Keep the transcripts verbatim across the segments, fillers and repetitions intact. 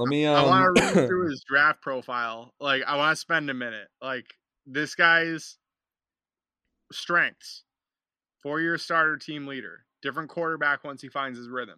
Let me. Um... I want to read through his draft profile. Like, I want to spend a minute. Like, this guy's strengths: four-year starter, team leader, different quarterback once he finds his rhythm,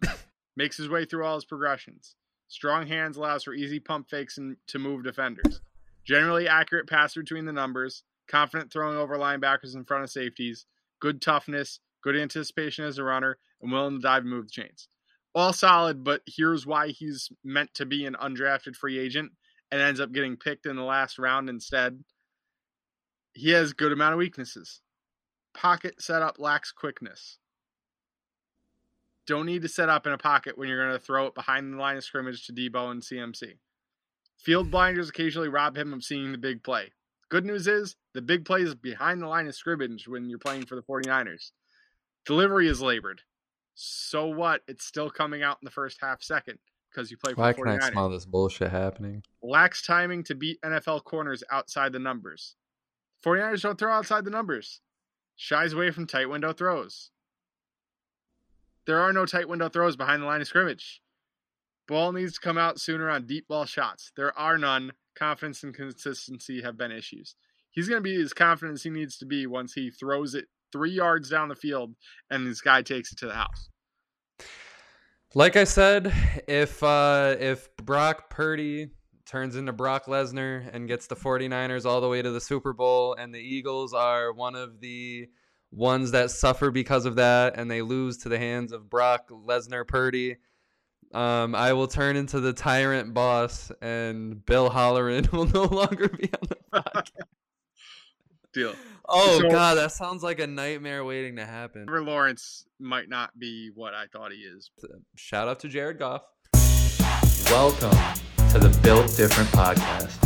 makes his way through all his progressions. Strong hands allows for easy pump fakes and to move defenders. Generally accurate passer between the numbers. Confident throwing over linebackers in front of safeties. Good toughness. Good anticipation as a runner. And willing to dive and move the chains. All solid, but here's why he's meant to be an undrafted free agent and ends up getting picked in the last round instead. He has good amount of weaknesses. Pocket setup lacks quickness. Don't need to set up in a pocket when you're going to throw it behind the line of scrimmage to Debo and C M C. Field blinders occasionally rob him of seeing the big play. Good news is the big play is behind the line of scrimmage when you're playing for the 49ers. Delivery is labored. So what? It's still coming out in the first half second because you play for the 49ers. Why can I smell this bullshit happening? Lacks timing to beat N F L corners outside the numbers. 49ers don't throw outside the numbers. Shies away from tight window throws. There are no tight window throws behind the line of scrimmage. Ball needs to come out sooner on deep ball shots. There are none. Confidence and consistency have been issues. He's going to be as confident as he needs to be once he throws it three yards down the field and this guy takes it to the house. Like I said, if uh, if Brock Purdy turns into Brock Lesnar and gets the 49ers all the way to the Super Bowl and the Eagles are one of the ones that suffer because of that and they lose to the hands of Brock Lesnar Purdy, um, I will turn into the tyrant boss and Bill Holleran will no longer be on the podcast. Deal. Oh, so, God, that sounds like a nightmare waiting to happen. Trevor Lawrence might not be what I thought he is. Shout out to Jared Goff. Welcome to the Built Different Podcast.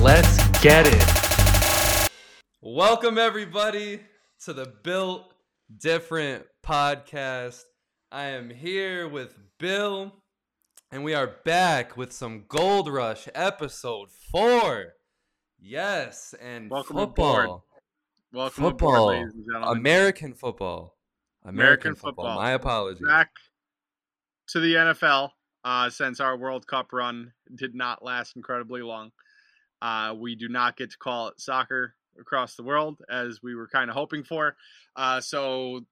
Let's get it. Welcome, everybody, to the Built Different Podcast. I am here with Bill, and we are back with some Gold Rush episode four. Yes, and welcome football. Aboard. Welcome football. Aboard, ladies and gentlemen. American football. American, American football. football. My apologies. Back to the N F L uh, since our World Cup run did not last incredibly long. Uh, we do not get to call it soccer across the world as we were kind of hoping for. Uh, so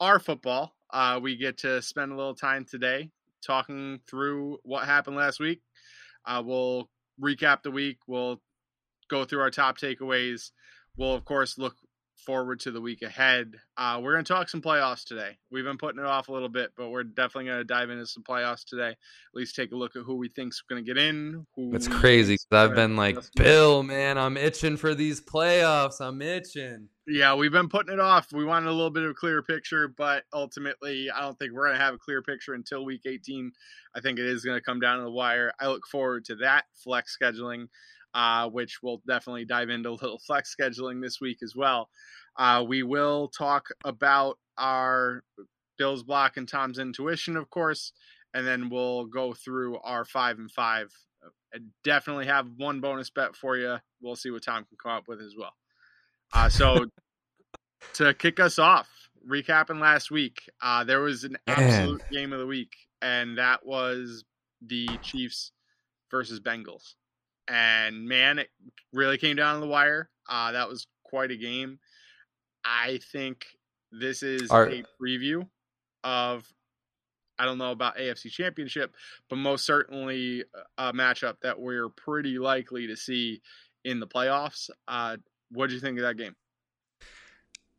our football. Uh, we get to spend a little time today talking through what happened last week. Uh, we'll recap the week. We'll go through our top takeaways. We'll, of course, look forward to the week ahead. Uh, we're going to talk some playoffs today. We've been putting it off a little bit, but we're definitely going to dive into some playoffs today. At least take a look at who we think's going to get in. Who it's crazy because I've been like, Bill, man, I'm itching for these playoffs. I'm itching. Yeah, we've been putting it off. We wanted a little bit of a clear picture, but ultimately, I don't think we're going to have a clear picture until week eighteen. I think it is going to come down to the wire. I look forward to that flex scheduling, uh, which we'll definitely dive into a little flex scheduling this week as well. Uh, we will talk about our Bill's Block and Tom's Intuition, of course, and then we'll go through our five and five. I definitely have one bonus bet for you. We'll see what Tom can come up with as well. Uh, so to kick us off, recapping last week, uh, there was an absolute Man. game of the week, and that was the Chiefs versus Bengals. And, man, it really came down to the wire. Uh, that was quite a game. I think this is Our- a preview of, I don't know about A F C Championship, but most certainly a matchup that we're pretty likely to see in the playoffs. Uh What did you think of that game?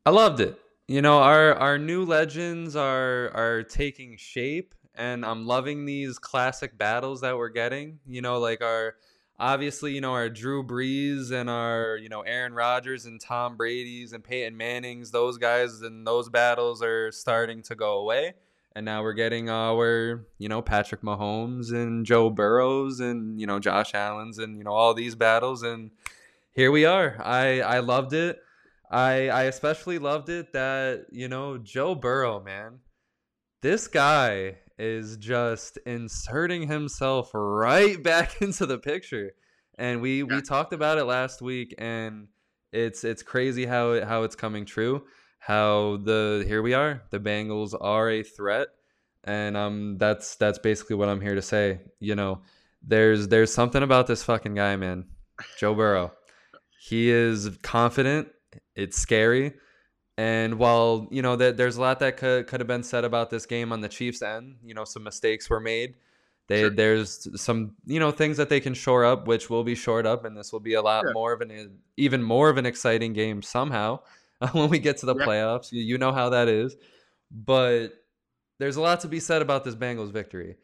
I loved it. You know, our our new legends are are taking shape, and I'm loving these classic battles that we're getting. You know, like our obviously, you know, our Drew Brees and our, you know, Aaron Rodgers and Tom Brady's and Peyton Manning's, those guys and those battles are starting to go away. And now we're getting our, you know, Patrick Mahomes and Joe Burrows and, you know, Josh Allen's and, you know, all these battles, and here we are. I, I loved it. I I especially loved it that, you know, Joe Burrow, man, this guy is just inserting himself right back into the picture. And we, yeah. we talked about it last week, and It's it's crazy how it, how it's coming true. How the here we are. The Bengals are a threat, and um, that's that's basically what I'm here to say. You know, there's there's something about this fucking guy, man. Joe Burrow. He is confident. It's scary. And while, you know, that there's a lot that could could have been said about this game on the Chiefs' end, you know, some mistakes were made. They, sure. There's some, you know, things that they can shore up, which will be shored up, and this will be a lot yeah. more of an even more of an exciting game somehow when we get to the yeah. playoffs. You, you know how that is. But there's a lot to be said about this Bengals victory.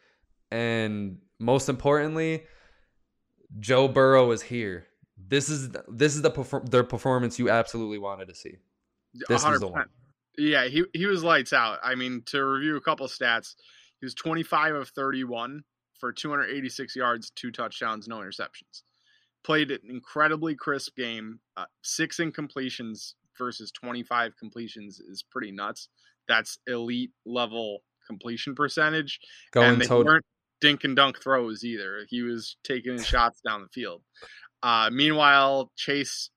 And most importantly, Joe Burrow is here. This is this is the perfor- their performance you absolutely wanted to see. This one hundred percent. Is the one. Yeah, he he was lights out. I mean, to review a couple stats, he was twenty-five of thirty-one for two hundred eighty-six yards, two touchdowns, no interceptions. Played an incredibly crisp game. Uh, six incompletions versus twenty-five completions is pretty nuts. That's elite level completion percentage. Going and they total. Weren't dink and dunk throws either. He was taking his shots down the field. Uh, meanwhile, Chase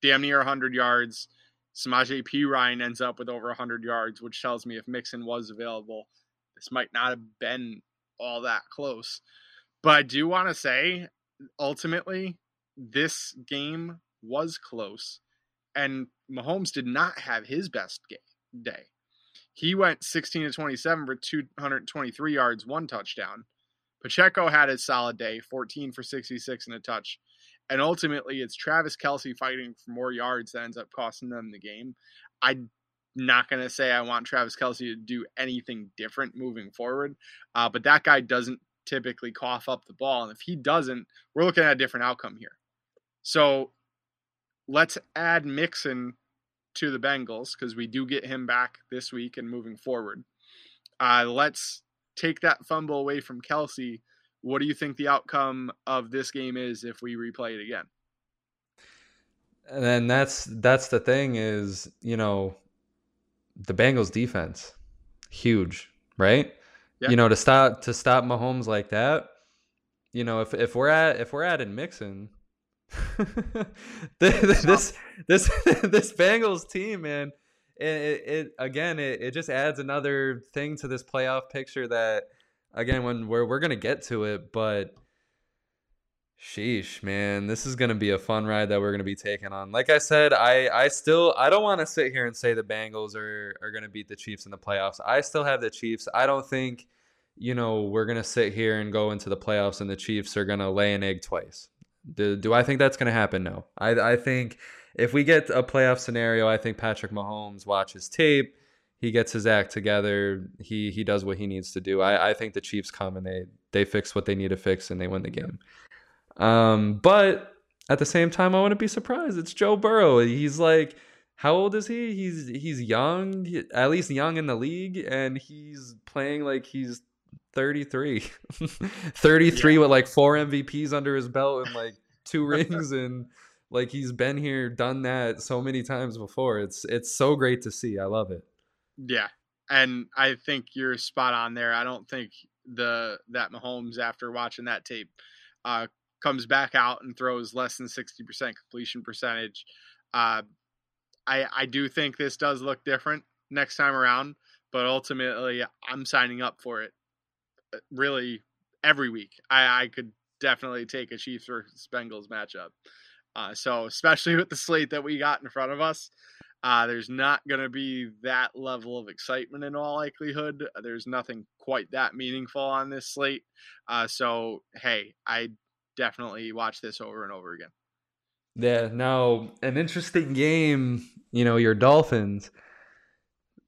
damn near one hundred yards. Samaje Perine ends up with over one hundred yards, which tells me if Mixon was available, this might not have been all that close. But I do want to say, ultimately, this game was close, and Mahomes did not have his best day. He went sixteen to twenty-seven for two hundred twenty-three yards, one touchdown. Pacheco had a solid day, fourteen for sixty-six and a touch. And ultimately, it's Travis Kelce fighting for more yards that ends up costing them the game. I'm not going to say I want Travis Kelce to do anything different moving forward, uh, but that guy doesn't typically cough up the ball. And if he doesn't, we're looking at a different outcome here. So let's add Mixon to the Bengals because we do get him back this week and moving forward. Uh, let's take that fumble away from Kelce. What do you think the outcome of this game is if we replay it again? And then that's that's the thing is, you know, the Bengals defense, huge, right? Yeah. You know, to stop to stop Mahomes like that, you know, if if we're at if we're at in Mixon, this this this this Bengals team, man, it, it, it again it, it just adds another thing to this playoff picture that. Again, when we're we're gonna get to it, but sheesh, man, this is gonna be a fun ride that we're gonna be taking on. Like I said, I, I still I don't want to sit here and say the Bengals are are gonna beat the Chiefs in the playoffs. I still have the Chiefs. I don't think, you know, we're gonna sit here and go into the playoffs and the Chiefs are gonna lay an egg twice. Do do I think that's gonna happen? No. I I think if we get a playoff scenario, I think Patrick Mahomes watches tape. He gets his act together. He he does what he needs to do. I, I think the Chiefs come and they they fix what they need to fix and they win the game. Um, but at the same time, I wouldn't be surprised. It's Joe Burrow. He's like, how old is he? He's he's young, at least young in the league, and he's playing like he's thirty-three. thirty-three yeah. with like four M V Ps under his belt and like two rings and like he's been here, done that so many times before. It's it's so great to see. I love it. Yeah, and I think you're spot on there. I don't think the that Mahomes, after watching that tape, uh, comes back out and throws less than sixty percent completion percentage. Uh, I I do think this does look different next time around, but ultimately I'm signing up for it really every week. I, I could definitely take a Chiefs versus Bengals matchup. Uh, so especially with the slate that we got in front of us, Uh, there's not going to be that level of excitement in all likelihood. There's nothing quite that meaningful on this slate. Uh, so, hey, I definitely watch this over and over again. Yeah, now, an interesting game, you know, your Dolphins.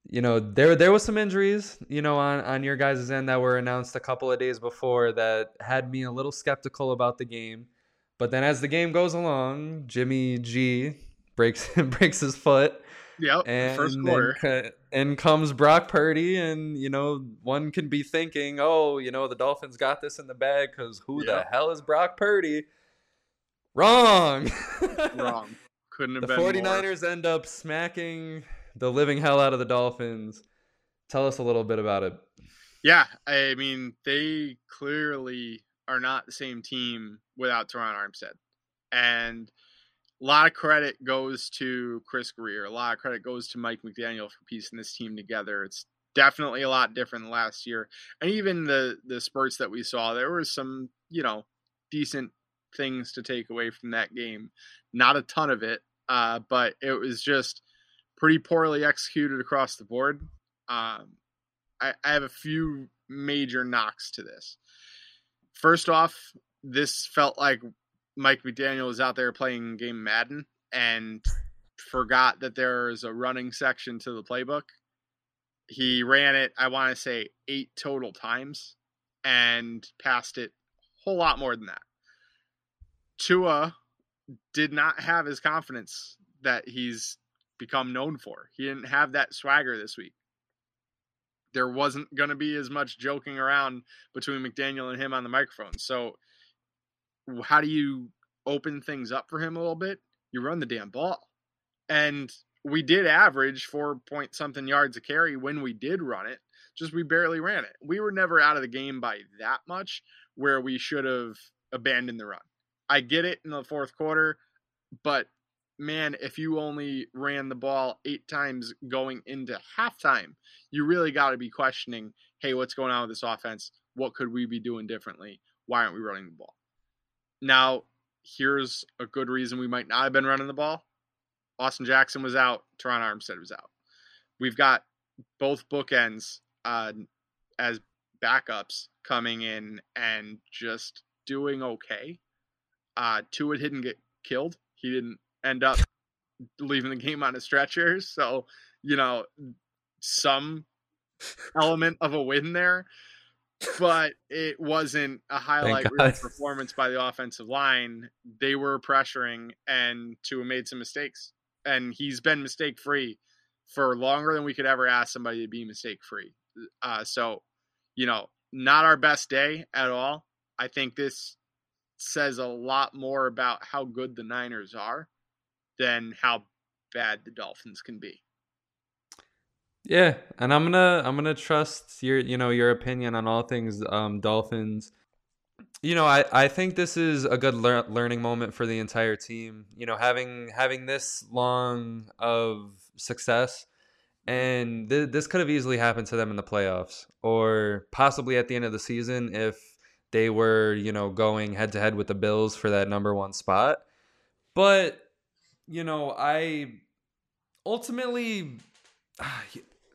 You know, there there was some injuries, you know, on, on your guys' end that were announced a couple of days before that had me a little skeptical about the game. But then as the game goes along, Jimmy G breaks breaks his foot. Yep, and first quarter. Then, and comes Brock Purdy, and, you know, one can be thinking, oh, you know, the Dolphins got this in the bag because who yep. the hell is Brock Purdy? Wrong. Wrong. Couldn't have the been more. The forty-niners end up smacking the living hell out of the Dolphins. Tell us a little bit about it. Yeah, I mean, they clearly are not the same team without Teron Armstead. And a lot of credit goes to Chris Greer. A lot of credit goes to Mike McDaniel for piecing this team together. It's definitely a lot different than last year. And even the, the spurts that we saw, there were some, you know, decent things to take away from that game. Not a ton of it, uh, but it was just pretty poorly executed across the board. Um, I, I have a few major knocks to this. First off, this felt like Mike McDaniel was out there playing game Madden and forgot that there is a running section to the playbook. He ran it, I want to say, eight total times and passed it a whole lot more than that. Tua did not have his confidence that he's become known for. He didn't have that swagger this week. There wasn't going to be as much joking around between McDaniel and him on the microphone. So how do you open things up for him a little bit? You run the damn ball. And we did average four point something yards a carry when we did run it. Just we barely ran it. We were never out of the game by that much where we should have abandoned the run. I get it in the fourth quarter, but man, if you only ran the ball eight times going into halftime, you really got to be questioning, hey, what's going on with this offense? What could we be doing differently? Why aren't we running the ball? Now, here's a good reason we might not have been running the ball. Austin Jackson was out. Teron Armstead was out. We've got both bookends uh, as backups coming in and just doing okay. Uh, Tua didn't get killed. He didn't end up leaving the game on a stretcher. So, you know, some element of a win there. But it wasn't a highlight reel performance by the offensive line. They were pressuring, and Tua made some mistakes. And he's been mistake-free for longer than we could ever ask somebody to be mistake-free. Uh, so, you know, not our best day at all. I think this says a lot more about how good the Niners are than how bad the Dolphins can be. Yeah, and I'm gonna I'm gonna trust your you know your opinion on all things um, Dolphins. You know, I, I think this is a good lear- learning moment for the entire team. You know, having having this long of success, and th- this could have easily happened to them in the playoffs or possibly at the end of the season if they were, you know, going head to head with the Bills for that number one spot. But, you know, I ultimately,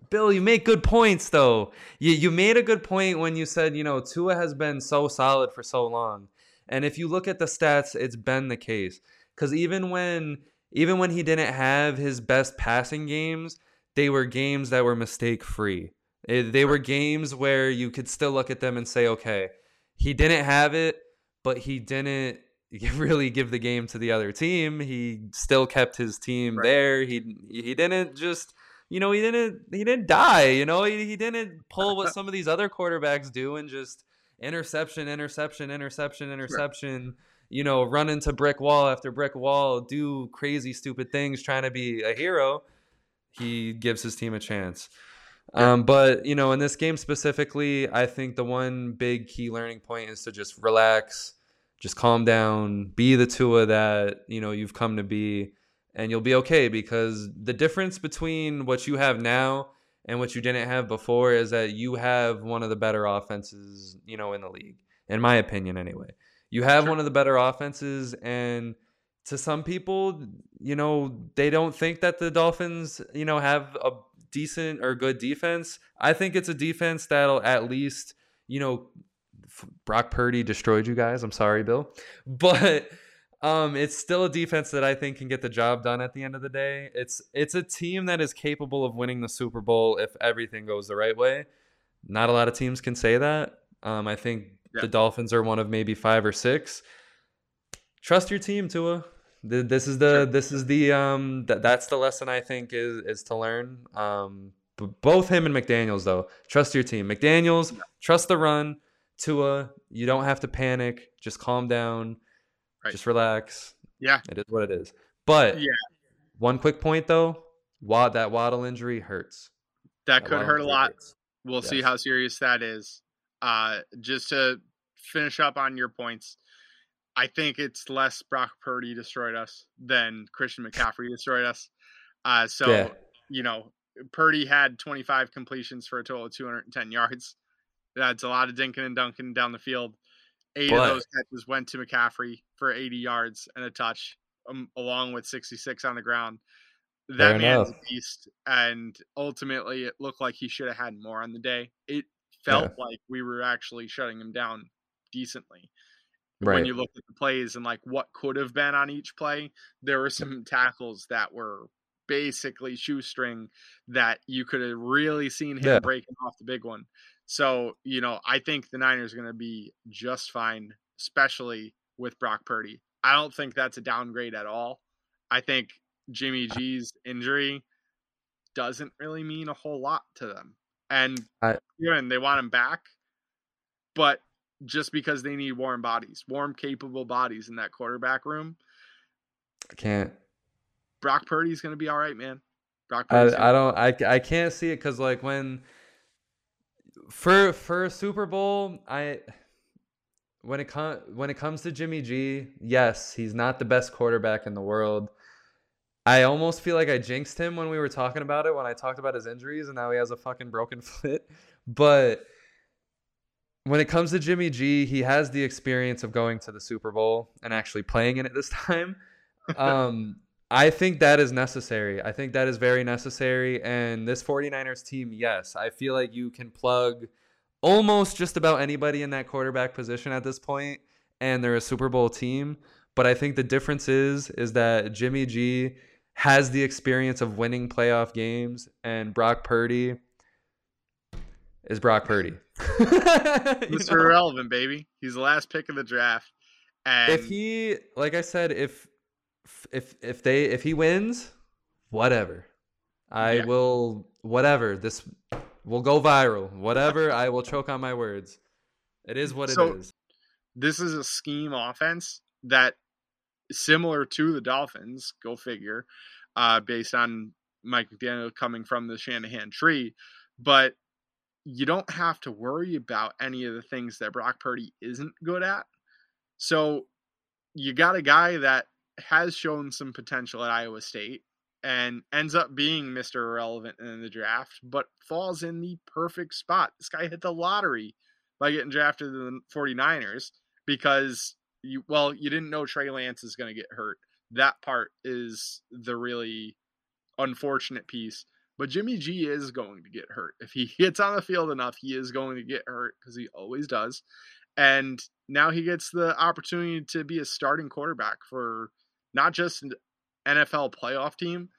Bill, you make good points though. You you made a good point when you said, you know, Tua has been so solid for so long. And if you look at the stats, it's been the case. Cause even when, even when he didn't have his best passing games, they were games that were mistake free. They were games where you could still look at them and say, okay, he didn't have it, but he didn't really give the game to the other team. He still kept his team right there. He he didn't just, you know, he didn't he didn't die. You know, he he didn't pull what some of these other quarterbacks do and just interception, interception, interception, interception. Sure. You know, run into brick wall after brick wall, do crazy, stupid things, trying to be a hero. He gives his team a chance. Um, but, you know, in this game specifically, I think the one big key learning point is to just relax, just calm down, be the Tua that, you know, you've come to be, and you'll be okay, because the difference between what you have now and what you didn't have before is that you have one of the better offenses, you know, in the league, in my opinion anyway. You have Sure. one of the better offenses, and to some people, you know, they don't think that the Dolphins, you know, have a decent or good defense. I think it's a defense that'll at least, you know, Brock Purdy destroyed you guys. I'm sorry, Bill. But um, it's still a defense that I think can get the job done at the end of the day. It's it's a team that is capable of winning the Super Bowl if everything goes the right way. Not a lot of teams can say that. Um, I think yeah. the Dolphins are one of maybe five or six. Trust your team, Tua. This is the sure. this is the um th- that's the lesson I think is is to learn. Um, b- both him and McDaniel's though. Trust your team. McDaniel's yeah. trust the run. Tua, you don't have to panic. Just calm down. Right. Just relax. Yeah, it is what it is. But yeah, one quick point though. Wad that Waddle injury hurts. That, that could hurt a lot. Hurts. We'll yes. see how serious that is. Uh, just to finish up on your points. I think it's less Brock Purdy destroyed us than Christian McCaffrey destroyed us. Uh, so, yeah. you know, Purdy had twenty-five completions for a total of two hundred ten yards. That's a lot of dinking and dunking down the field. Eight but, of those catches went to McCaffrey for eighty yards and a touch, um, along with sixty-six on the ground. That man's enough. a beast. And ultimately, it looked like he should have had more on the day. It felt yeah. like we were actually shutting him down decently. Right. When you look at the plays and like what could have been on each play, there were some tackles that were basically shoestring that you could have really seen him yeah. breaking off the big one. So, you know, I think the Niners are going to be just fine, especially with Brock Purdy. I don't think that's a downgrade at all. I think Jimmy G's injury doesn't really mean a whole lot to them. And I, yeah, and they want him back, but just because they need warm bodies, warm, capable bodies in that quarterback room. I can't. Brock Purdy's going to be all right, man. Brock Purdy's I, I don't. I, I can't see it because, like, when for for a Super Bowl, I when it comes when it comes to Jimmy G, yes, he's not the best quarterback in the world. I almost feel like I jinxed him when we were talking about it when I talked about his injuries, and now he has a fucking broken foot, but. When it comes to Jimmy G, he has the experience of going to the Super Bowl and actually playing in it this time. Um, I think that is necessary. I think that is very necessary. And this 49ers team, yes, I feel like you can plug almost just about anybody in that quarterback position at this point, and they're a Super Bowl team. But I think the difference is, is that Jimmy G has the experience of winning playoff games, and Brock Purdy is Brock Purdy. Mister Irrelevant, baby. He's the last pick of the draft. And if he, like I said, if if if they if he wins, whatever. I yeah. will whatever. This will go viral. Whatever. I will choke on my words. It is what so, it is. This is a scheme offense that similar to the Dolphins, go figure, uh, based on Mike McDaniel coming from the Shanahan tree, but you don't have to worry about any of the things that Brock Purdy isn't good at. So you got a guy that has shown some potential at Iowa State and ends up being Mister Irrelevant in the draft, but falls in the perfect spot. This guy hit the lottery by getting drafted to the 49ers because you, well, you didn't know Trey Lance is going to get hurt. That part is the really unfortunate piece. But Jimmy G is going to get hurt. If he hits on the field enough, he is going to get hurt because he always does. And now he gets the opportunity to be a starting quarterback for not just an N F L playoff team,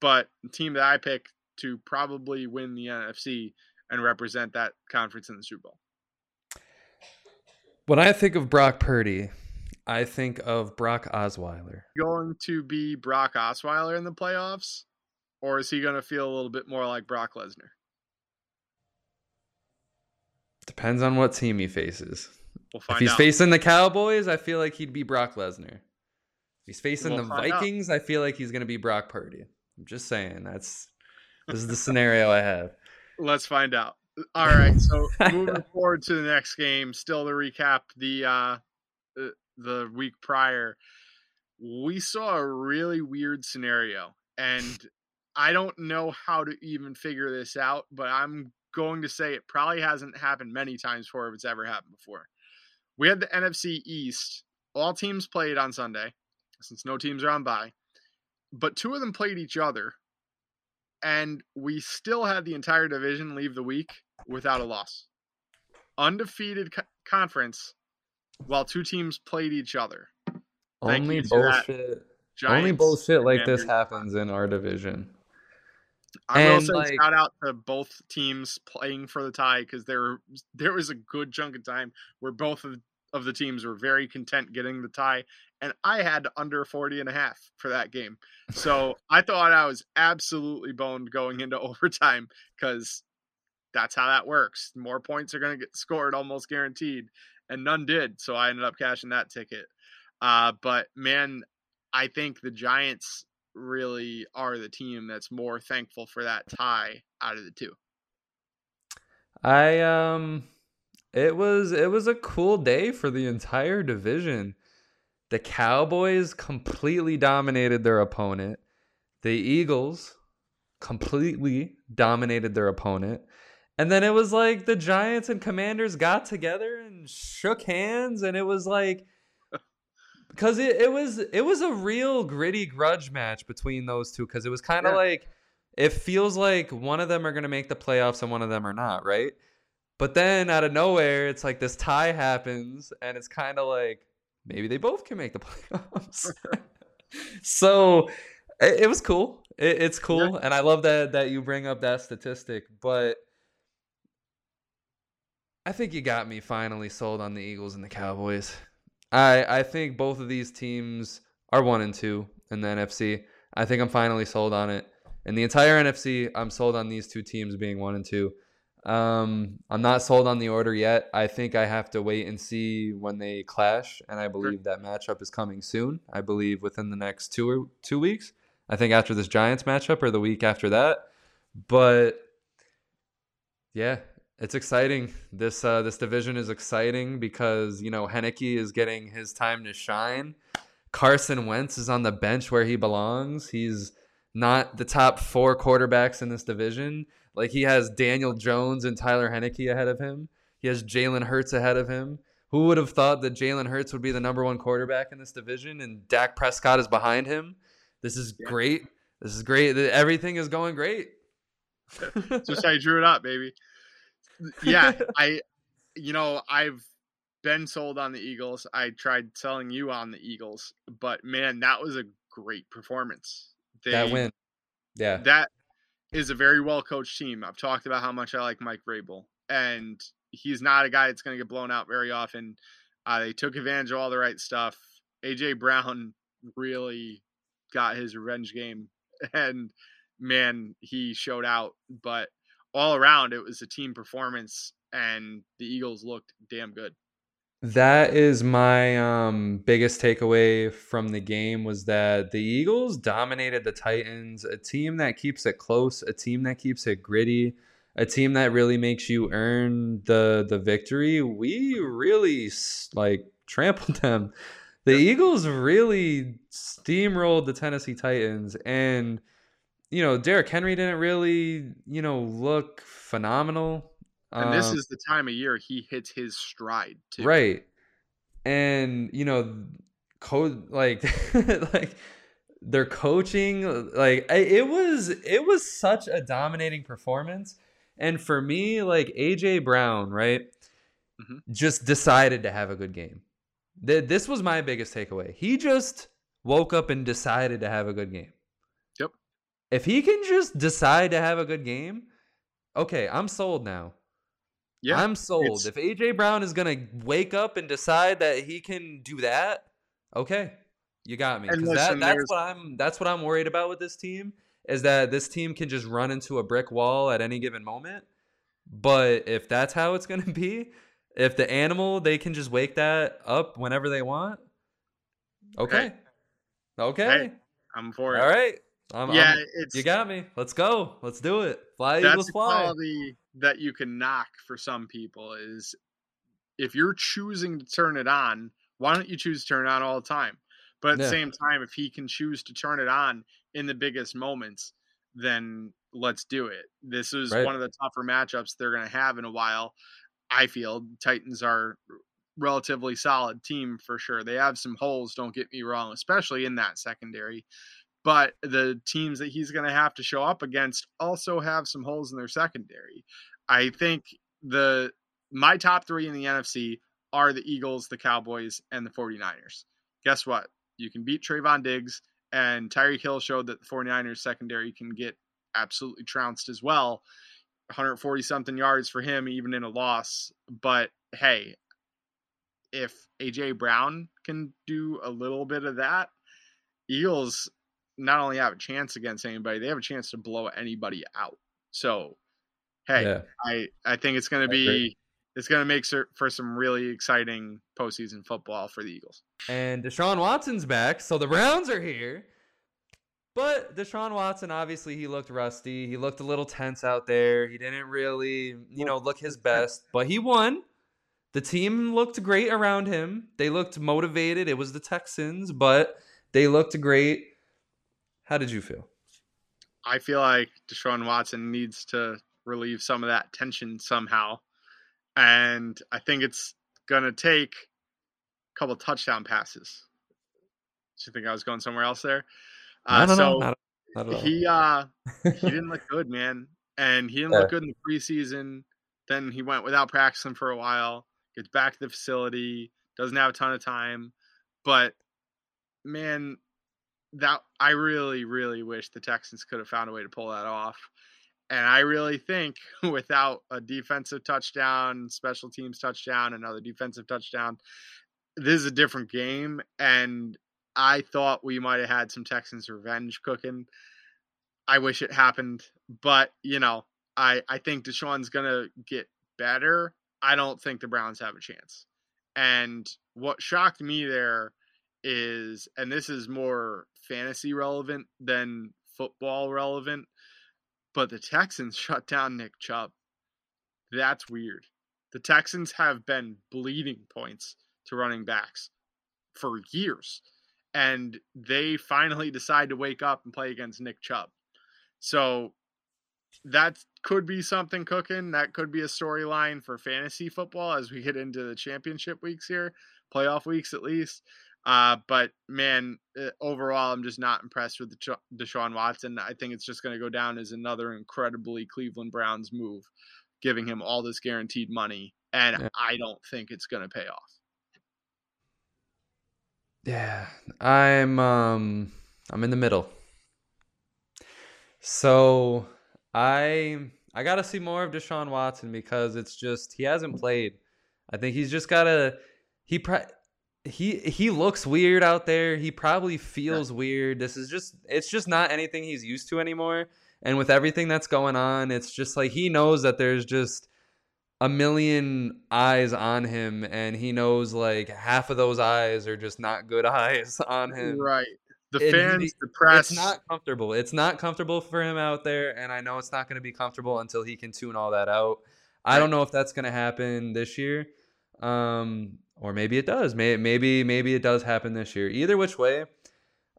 but a team that I pick to probably win the N F C and represent that conference in the Super Bowl. When I think of Brock Purdy, I think of Brock Osweiler. Going to be Brock Osweiler in the playoffs? Or is he going to feel a little bit more like Brock Lesnar? Depends on what team he faces. We'll find out. If he's out. facing the Cowboys, I feel like he'd be Brock Lesnar. If he's facing we'll the Vikings, out. I feel like he's going to be Brock Purdy. I'm just saying. That's this is the scenario I have. Let's find out. All right. So moving forward to the next game, still to recap the uh, the week prior, we saw a really weird scenario. And I don't know how to even figure this out, but I'm going to say it probably hasn't happened many times before if it's ever happened before. We had the N F C East. All teams played on Sunday, since no teams are on bye. But two of them played each other, and we still had the entire division leave the week without a loss. Undefeated co- conference while two teams played each other. Only bullshit. Giants, Only bullshit like Commanders. This happens in our division. I will say like, shout out to both teams playing for the tie because there there was a good chunk of time where both of, of the teams were very content getting the tie, and I had under forty and a half for that game. So I thought I was absolutely boned going into overtime because that's how that works. More points are going to get scored almost guaranteed, and none did, so I ended up cashing that ticket. Uh, but, man, I think the Giants really are the team that's more thankful for that tie out of the two. I um, it was it was a cool day for the entire division. The Cowboys completely dominated their opponent. The Eagles completely dominated their opponent. And then it was like the Giants and Commanders got together and shook hands. And it was like, because it, it was it was a real gritty grudge match between those two. Because it was kind of yeah. like, it feels like one of them are going to make the playoffs and one of them are not, right? But then out of nowhere, it's like this tie happens. And it's kind of like, maybe they both can make the playoffs. So it, it was cool. It, it's cool. Yeah. And I love that that you bring up that statistic. But I think you got me finally sold on the Eagles and the Cowboys. I, I think both of these teams are one and two in the N F C. I think I'm finally sold on it. In the entire N F C, I'm sold on these two teams being one and two. Um, I'm not sold on the order yet. I think I have to wait and see when they clash, and I believe that matchup is coming soon. I believe within the next two or two weeks. I think after this Giants matchup or the week after that. But yeah, it's exciting. This uh, this division is exciting because, you know, Heinicke is getting his time to shine. Carson Wentz is on the bench where he belongs. He's not the top four quarterbacks in this division. Like, he has Daniel Jones and Tyler Heinicke ahead of him. He has Jalen Hurts ahead of him. Who would have thought that Jalen Hurts would be the number one quarterback in this division and Dak Prescott is behind him? This is yeah. great. This is great. Everything is going great. That's just how you drew it up, baby. Yeah, I, you know, I've been sold on the Eagles. I tried selling you on the Eagles, but man, that was a great performance. They, that win. Yeah. That is a very well-coached team. I've talked about how much I like Mike Vrabel, and he's not a guy that's going to get blown out very often. Uh, they took advantage of all the right stuff. A J. Brown really got his revenge game, and man, he showed out. But all around, it was a team performance, and the Eagles looked damn good. That is my um, biggest takeaway from the game, was that the Eagles dominated the Titans, a team that keeps it close, a team that keeps it gritty, a team that really makes you earn the the victory. We really like trampled them. The Eagles really steamrolled the Tennessee Titans, and you know, Derrick Henry didn't really, you know, look phenomenal. And this um, is the time of year he hits his stride, too. Right. And, you know, code like like their coaching, like it was it was such a dominating performance. And for me, like A J Brown, right, mm-hmm. just decided to have a good game. This was my biggest takeaway. He just woke up and decided to have a good game. If he can just decide to have a good game, okay, I'm sold now. Yeah, I'm sold. If A J. Brown is going to wake up and decide that he can do that, okay, you got me. Because that, that's what I'm that's what I'm worried about with this team, is that this team can just run into a brick wall at any given moment. But if that's how it's going to be, if the animal, they can just wake that up whenever they want, okay. Hey. Okay. Hey, I'm for it. All right. I'm, yeah, I'm, it's, you got me. Let's go. Let's do it. Fly, that's Eagles, fly. The quality that you can knock for some people is, if you're choosing to turn it on, why don't you choose to turn it on all the time? But at yeah. the same time, if he can choose to turn it on in the biggest moments, then let's do it. This is right. one of the tougher matchups they're going to have in a while. I feel Titans are relatively solid team for sure. They have some holes, don't get me wrong, especially in that secondary. But the teams that he's going to have to show up against also have some holes in their secondary. I think the my top three in the N F C are the Eagles, the Cowboys, and the forty-niners. Guess what? You can beat Trayvon Diggs, and Tyreek Hill showed that the forty-niners secondary can get absolutely trounced as well. one forty-something yards for him, even in a loss. But, hey, if A J. Brown can do a little bit of that, Eagles – not only have a chance against anybody, they have a chance to blow anybody out. So, hey, yeah. I, I think it's going to be, it's going to make for some really exciting postseason football for the Eagles. And Deshaun Watson's back. So the Browns are here, but Deshaun Watson, obviously he looked rusty. He looked a little tense out there. He didn't really, you know, look his best, but he won. the team looked great around him. They looked motivated. It was the Texans, but they looked great. How did you feel? I feel like Deshaun Watson needs to relieve some of that tension somehow. And I think it's going to take a couple touchdown passes. Did you think I was going somewhere else there? Uh, so know. Not, not he uh, he didn't look good, man. And he didn't yeah. look good in the preseason. Then he went without practicing for a while, gets back to the facility, doesn't have a ton of time. But, man, that I really, really wish the Texans could have found a way to pull that off. And I really think without a defensive touchdown, special teams touchdown, another defensive touchdown, this is a different game. And I thought we might have had some Texans revenge cooking. I wish it happened. But, you know, I, I think Deshaun's going to get better. I don't think the Browns have a chance. And what shocked me there is, and this is more fantasy relevant than football relevant, but the Texans shut down Nick Chubb. That's weird. The Texans have been bleeding points to running backs for years, and they finally decide to wake up and play against Nick Chubb. So that could be something cooking. That could be a storyline for fantasy football as we get into the championship weeks here, playoff weeks at least. Uh, but, man, overall, I'm just not impressed with the Deshaun Watson. I think it's just going to go down as another incredibly Cleveland Browns move, giving him all this guaranteed money, and yeah. I don't think it's going to pay off. Yeah, I'm um, I'm in the middle. So I I got to see more of Deshaun Watson because it's just he hasn't played. I think he's just got to – he pre- He he looks weird out there. He probably feels yeah. weird. This is just it's just not anything he's used to anymore. And with everything that's going on, it's just like he knows that there's just a million eyes on him, and he knows like half of those eyes are just not good eyes on him. Right. The it, fans, he, the press. It's not comfortable. It's not comfortable for him out there, and I know it's not going to be comfortable until he can tune all that out. I don't know if that's going to happen this year. Um Or maybe it does. Maybe maybe maybe it does happen this year. Either which way,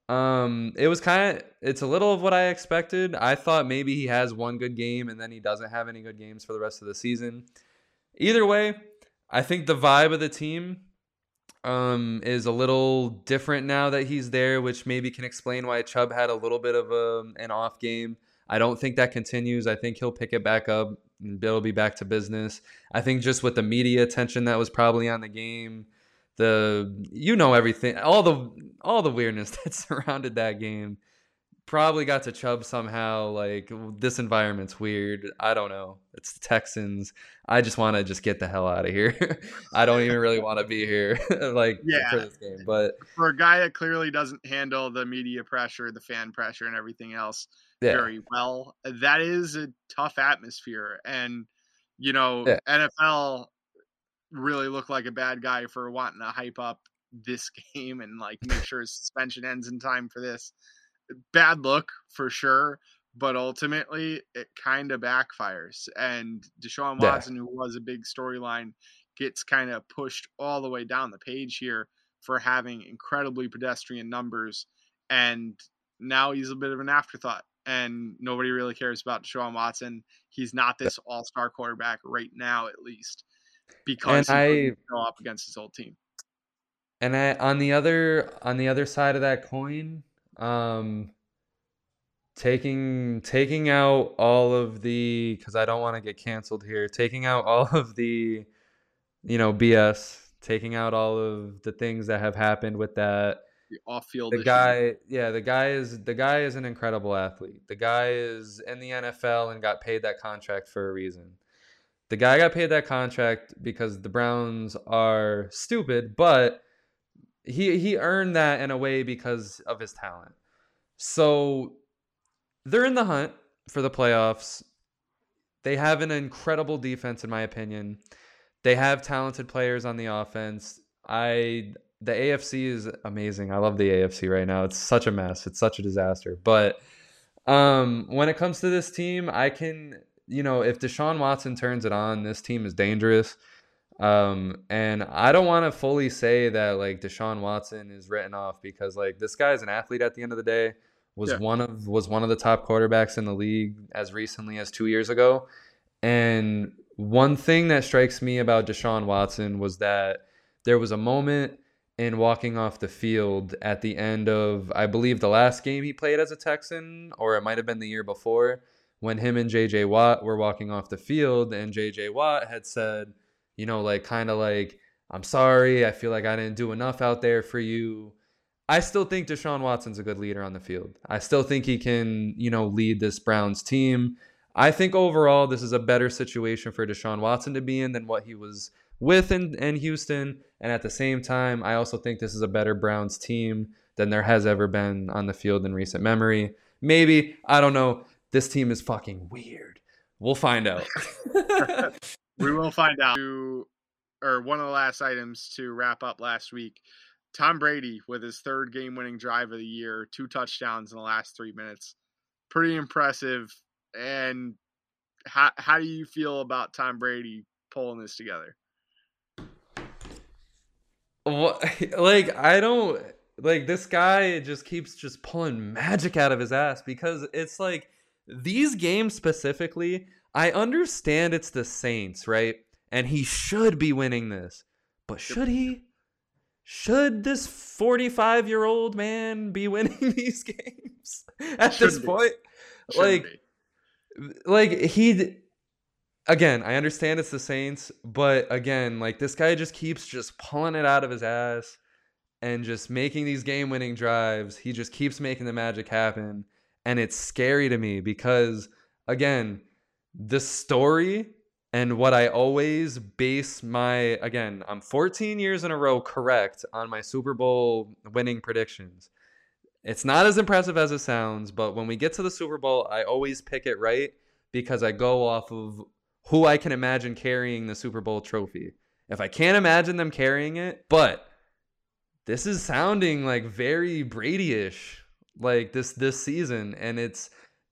um, it was kind of it's a little of what I expected. I thought maybe he has one good game and then he doesn't have any good games for the rest of the season. Either way, I think the vibe of the team um, is a little different now that he's there, which maybe can explain why Chubb had a little bit of a, an off game. I don't think that continues. I think he'll pick it back up. It'll be back to business. I think just with the media attention that was probably on the game, the you know everything, all the all the weirdness that surrounded that game probably got to Chubb somehow. Like, this environment's weird. I don't know. It's the Texans. I just want to just get the hell out of here. I don't even really want to be here. like yeah. for this game, but for a guy that clearly doesn't handle the media pressure, the fan pressure, and everything else. Yeah. Very well. That is a tough atmosphere. And, you know, yeah. N F L really looked like a bad guy for wanting to hype up this game and, like, make sure his suspension ends in time for this. Bad look for sure. But ultimately, it kind of backfires. And Deshaun Watson, yeah. who was a big storyline, gets kind of pushed all the way down the page here for having incredibly pedestrian numbers. And now he's a bit of an afterthought. And nobody really cares about Deshaun Watson. He's not this all-star quarterback right now, at least, because and he didn't go up against his old team. And I, on the other on the other side of that coin, um, taking taking out all of the because I don't want to get canceled here. Taking out all of the, you know, B S. Taking out all of the things that have happened with that. The off-field the guy yeah the guy is the guy is an incredible athlete. The guy is in the N F L and got paid that contract for a reason. The guy got paid that contract because the Browns are stupid, but he he earned that in a way because of his talent. So they're in the hunt for the playoffs. They have an incredible defense, in my opinion. They have talented players on the offense. I The A F C is amazing. I love the A F C right now. It's such a mess. It's such a disaster. But um, when it comes to this team, I can, you know, if Deshaun Watson turns it on, this team is dangerous. Um, and I don't want to fully say that like Deshaun Watson is written off, because like this guy is an athlete at the end of the day, was yeah. one of was one of the top quarterbacks in the league as recently as two years ago. And one thing that strikes me about Deshaun Watson was that there was a moment in walking off the field at the end of, I believe, the last game he played as a Texan, or it might have been the year before, when him and J J Watt were walking off the field, and J J Watt had said, you know, like kind of like, I'm sorry, I feel like I didn't do enough out there for you. I still think Deshaun Watson's a good leader on the field. I still think he can, you know, lead this Browns team. I think overall this is a better situation for Deshaun Watson to be in than what he was with in, in Houston. And at the same time, I also think this is a better Browns team than there has ever been on the field in recent memory. Maybe, I don't know. This team is fucking weird. We'll find out. We will find out. Or one of the last items to wrap up last week, Tom Brady with his third game-winning drive of the year, two touchdowns in the last three minutes. Pretty impressive. And how how do you feel about Tom Brady pulling this together? Well, like, I don't – like, this guy just keeps just pulling magic out of his ass, because it's like these games specifically – I understand it's the Saints, right? And he should be winning this. But should he? Should this forty-five-year-old man be winning these games at should this be. point? Should like, be. like he, again, I understand it's the Saints, but again, like this guy just keeps just pulling it out of his ass and just making these game-winning drives. He just keeps making the magic happen. And it's scary to me because, again, the story and what I always base my, again, I'm fourteen years in a row correct on my Super Bowl winning predictions. It's not as impressive as it sounds, but when we get to the Super Bowl, I always pick it right because I go off of who I can imagine carrying the Super Bowl trophy. If I can't imagine them carrying it, but this is sounding like very Brady-ish, like this this season, and it's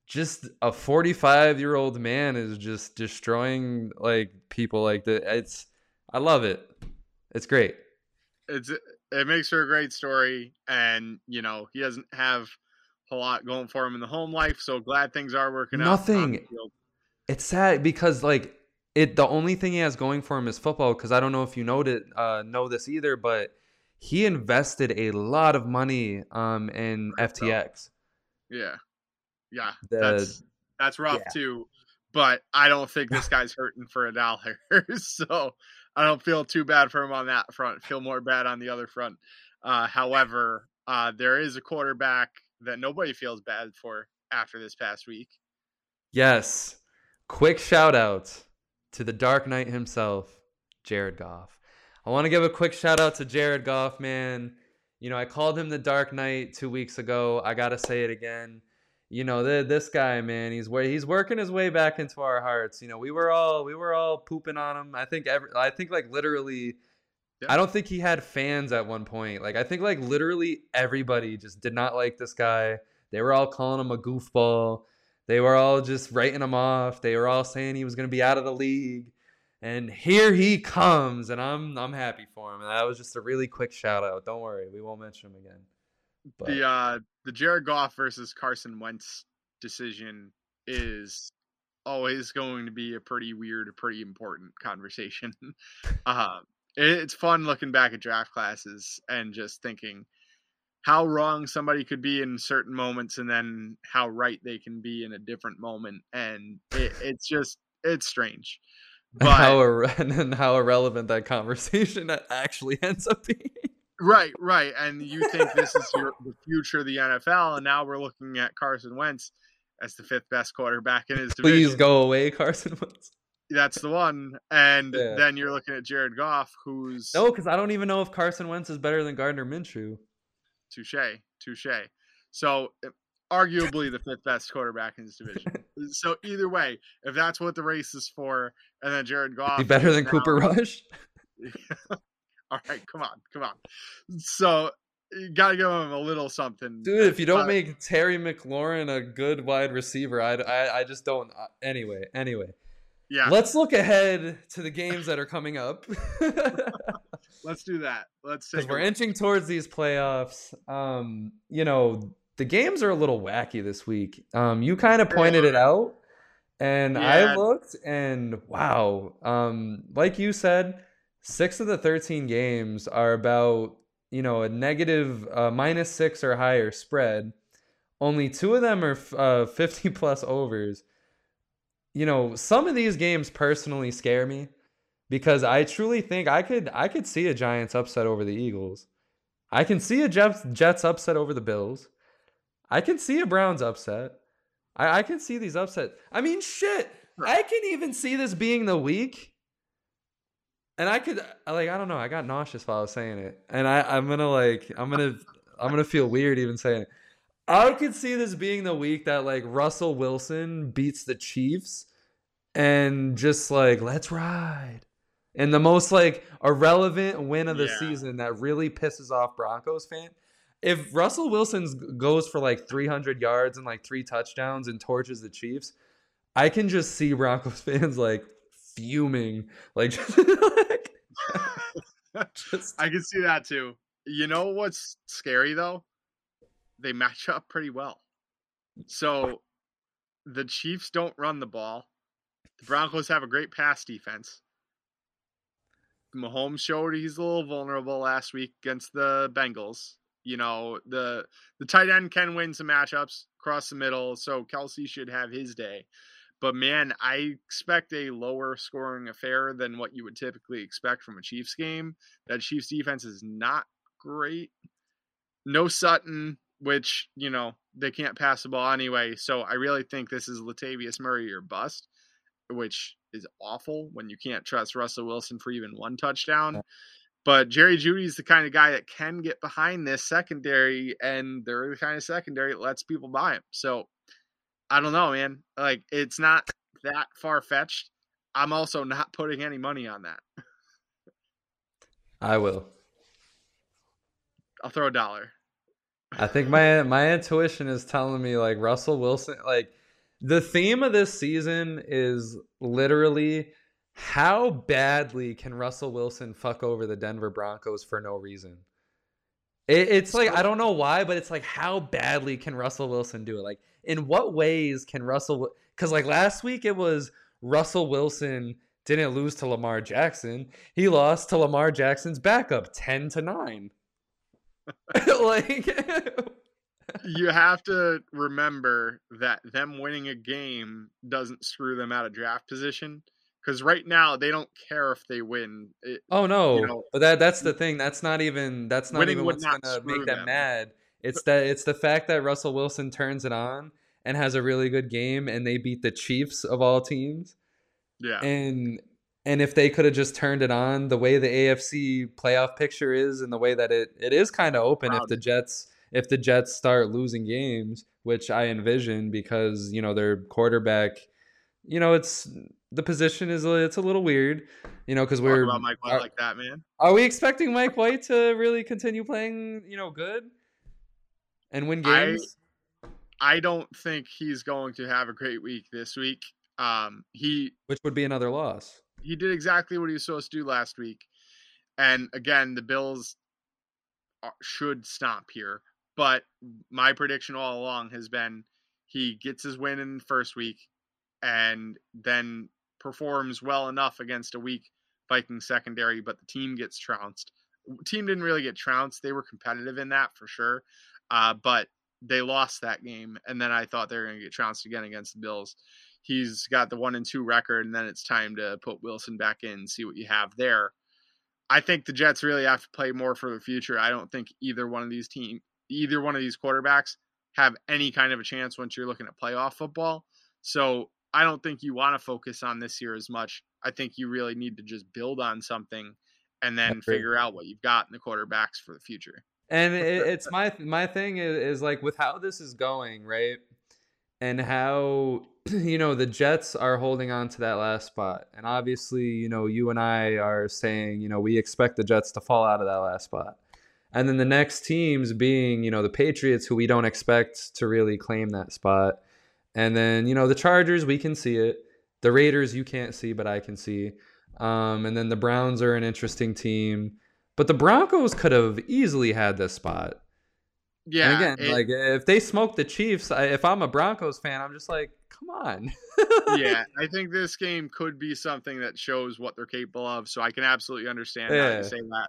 just a forty-five-year-old man is just destroying like people like that. It's, I love it. It's great. It's it makes for a great story, and you know he doesn't have a lot going for him in the home life. So glad things are working out. Nothing. It's sad because like it, the only thing he has going for him is football. Because I don't know if you know it, uh, know this either, but he invested a lot of money um in F T X. Yeah. Yeah, the, that's that's rough yeah. too, but I don't think this guy's hurting for a dollar, so I don't feel too bad for him on that front. Feel more bad on the other front. Uh, however, uh, there is a quarterback that nobody feels bad for after this past week. Yes, quick shout out to the Dark Knight himself, Jared Goff. I want to give a quick shout out to Jared Goff, man. You know, I called him the Dark Knight two weeks ago. I gotta say it again. You know, the, this guy, man, he's where he's working his way back into our hearts. You know, we were all we were all pooping on him. I think every, I think like literally, yeah. I don't think he had fans at one point. Like I think like literally everybody just did not like this guy. They were all calling him a goofball. They were all just writing him off. They were all saying he was going to be out of the league. And here he comes, and I'm I'm happy for him. And that was just a really quick shout out. Don't worry, we won't mention him again. But the uh, the Jared Goff versus Carson Wentz decision is always going to be a pretty weird, a pretty important conversation. uh, it's fun looking back at draft classes and just thinking how wrong somebody could be in certain moments and then how right they can be in a different moment. And it, it's just, it's strange. But how ir- and how irrelevant that conversation actually ends up being. Right, right. And you think this is your, the future of the N F L, and now we're looking at Carson Wentz as the fifth best quarterback in his division. Please go away, Carson Wentz. That's the one. And yeah. then you're looking at Jared Goff, who's... No, because I don't even know if Carson Wentz is better than Gardner Minshew. Touche, touche. So, arguably the fifth best quarterback in his division. So, either way, if that's what the race is for, and then Jared Goff... Be better than now, Cooper Rush? All right, come on, come on. So you got to give him a little something. Dude, if you don't uh, make Terry McLaurin a good wide receiver, I, I, I just don't. Uh, anyway, anyway. Yeah. Let's look ahead to the games that are coming up. Let's do that. Let's because we're inching towards these playoffs. Um, you know, the games are a little wacky this week. Um, you kind of pointed it out, and yeah. I looked, and wow. Um, like you said, six of the thirteen games are about, you know, a negative uh, minus six or higher spread. Only two of them are uh, fifty plus overs. You know, some of these games personally scare me because I truly think I could I could see a Giants upset over the Eagles. I can see a Jets, Jets upset over the Bills. I can see a Browns upset. I, I can see these upsets. I mean, shit, I can even see this being the week. And I could, like, I don't know. I got nauseous while I was saying it. And I, I'm going to, like, I'm going to I'm going to feel weird even saying it. I could see this being the week that, like, Russell Wilson beats the Chiefs and just, like, let's ride. And the most, like, irrelevant win of the yeah. season that really pisses off Broncos fans. If Russell Wilson goes for, like, three hundred yards and, like, three touchdowns and torches the Chiefs, I can just see Broncos fans, like, fuming. Like, just, like just... I can see that, too. You know what's scary, though? They match up pretty well. So the Chiefs don't run the ball. The Broncos have a great pass defense. Mahomes showed he's a little vulnerable last week against the Bengals. You know, the the tight end can win some matchups across the middle, so Kelce should have his day. But, man, I expect a lower scoring affair than what you would typically expect from a Chiefs game. That Chiefs defense is not great. No Sutton, which, you know, they can't pass the ball anyway. So I really think this is Latavius Murray or bust, which is awful when you can't trust Russell Wilson for even one touchdown. But Jerry Judy's the kind of guy that can get behind this secondary, and they're the kind of secondary that lets people buy him. So I don't know, man. Like, it's not that far-fetched. I'm also not putting any money on that. I will. I'll throw a dollar. I think my my intuition is telling me, like, Russell Wilson, like, the theme of this season is literally how badly can Russell Wilson fuck over the Denver Broncos for no reason. It, it's like, I don't know why, but it's like, how badly can Russell Wilson do it? Like, in what ways can Russell, because, like, last week it was Russell Wilson didn't lose to Lamar Jackson. He lost to Lamar Jackson's backup ten to nine. Like, you have to remember that them winning a game doesn't screw them out of draft position, because right now they don't care if they win. It, oh no! You know, but that—that's the thing. That's not even. That's not even what's going to make them, them mad. It's that. It's the fact that Russell Wilson turns it on and has a really good game, and they beat the Chiefs of all teams. Yeah. And. And if they could have just turned it on the way the A F C playoff picture is and the way that it, it is kind of open if the Jets if the Jets start losing games, which I envision because, you know, their quarterback, you know, it's the position is it's a little weird, you know, because we're about Mike White are, like that, man. Are we expecting Mike White to really continue playing, you know, good and win games? I, I don't think he's going to have a great week this week. Um, he which would be another loss. He did exactly what he was supposed to do last week. And again, the Bills are, should stomp here. But my prediction all along has been he gets his win in the first week and then performs well enough against a weak Viking secondary, but the team gets trounced. The team didn't really get trounced. They were competitive in that for sure. Uh, but they lost that game. And then I thought they were going to get trounced again against the Bills. He's got the one and two record, and then it's time to put Wilson back in and see what you have there. I think the Jets really have to play more for the future. I don't think either one of these team, either one of these quarterbacks have any kind of a chance once you're looking at playoff football. So I don't think you want to focus on this year as much. I think you really need to just build on something and then figure out what you've got in the quarterbacks for the future. And it's my, my thing is, is like with how this is going, right? And how, you know, the Jets are holding on to that last spot. And obviously, you know, you and I are saying, you know, we expect the Jets to fall out of that last spot. And then the next teams being, you know, the Patriots, who we don't expect to really claim that spot. And then, you know, the Chargers, we can see it. The Raiders, you can't see, but I can see. Um, and then the Browns are an interesting team. But the Broncos could have easily had this spot. Yeah. And again, it, like if they smoked the Chiefs, I, if I'm a Broncos fan, I'm just like, come on. Yeah, I think this game could be something that shows what they're capable of. So I can absolutely understand yeah. how you say that.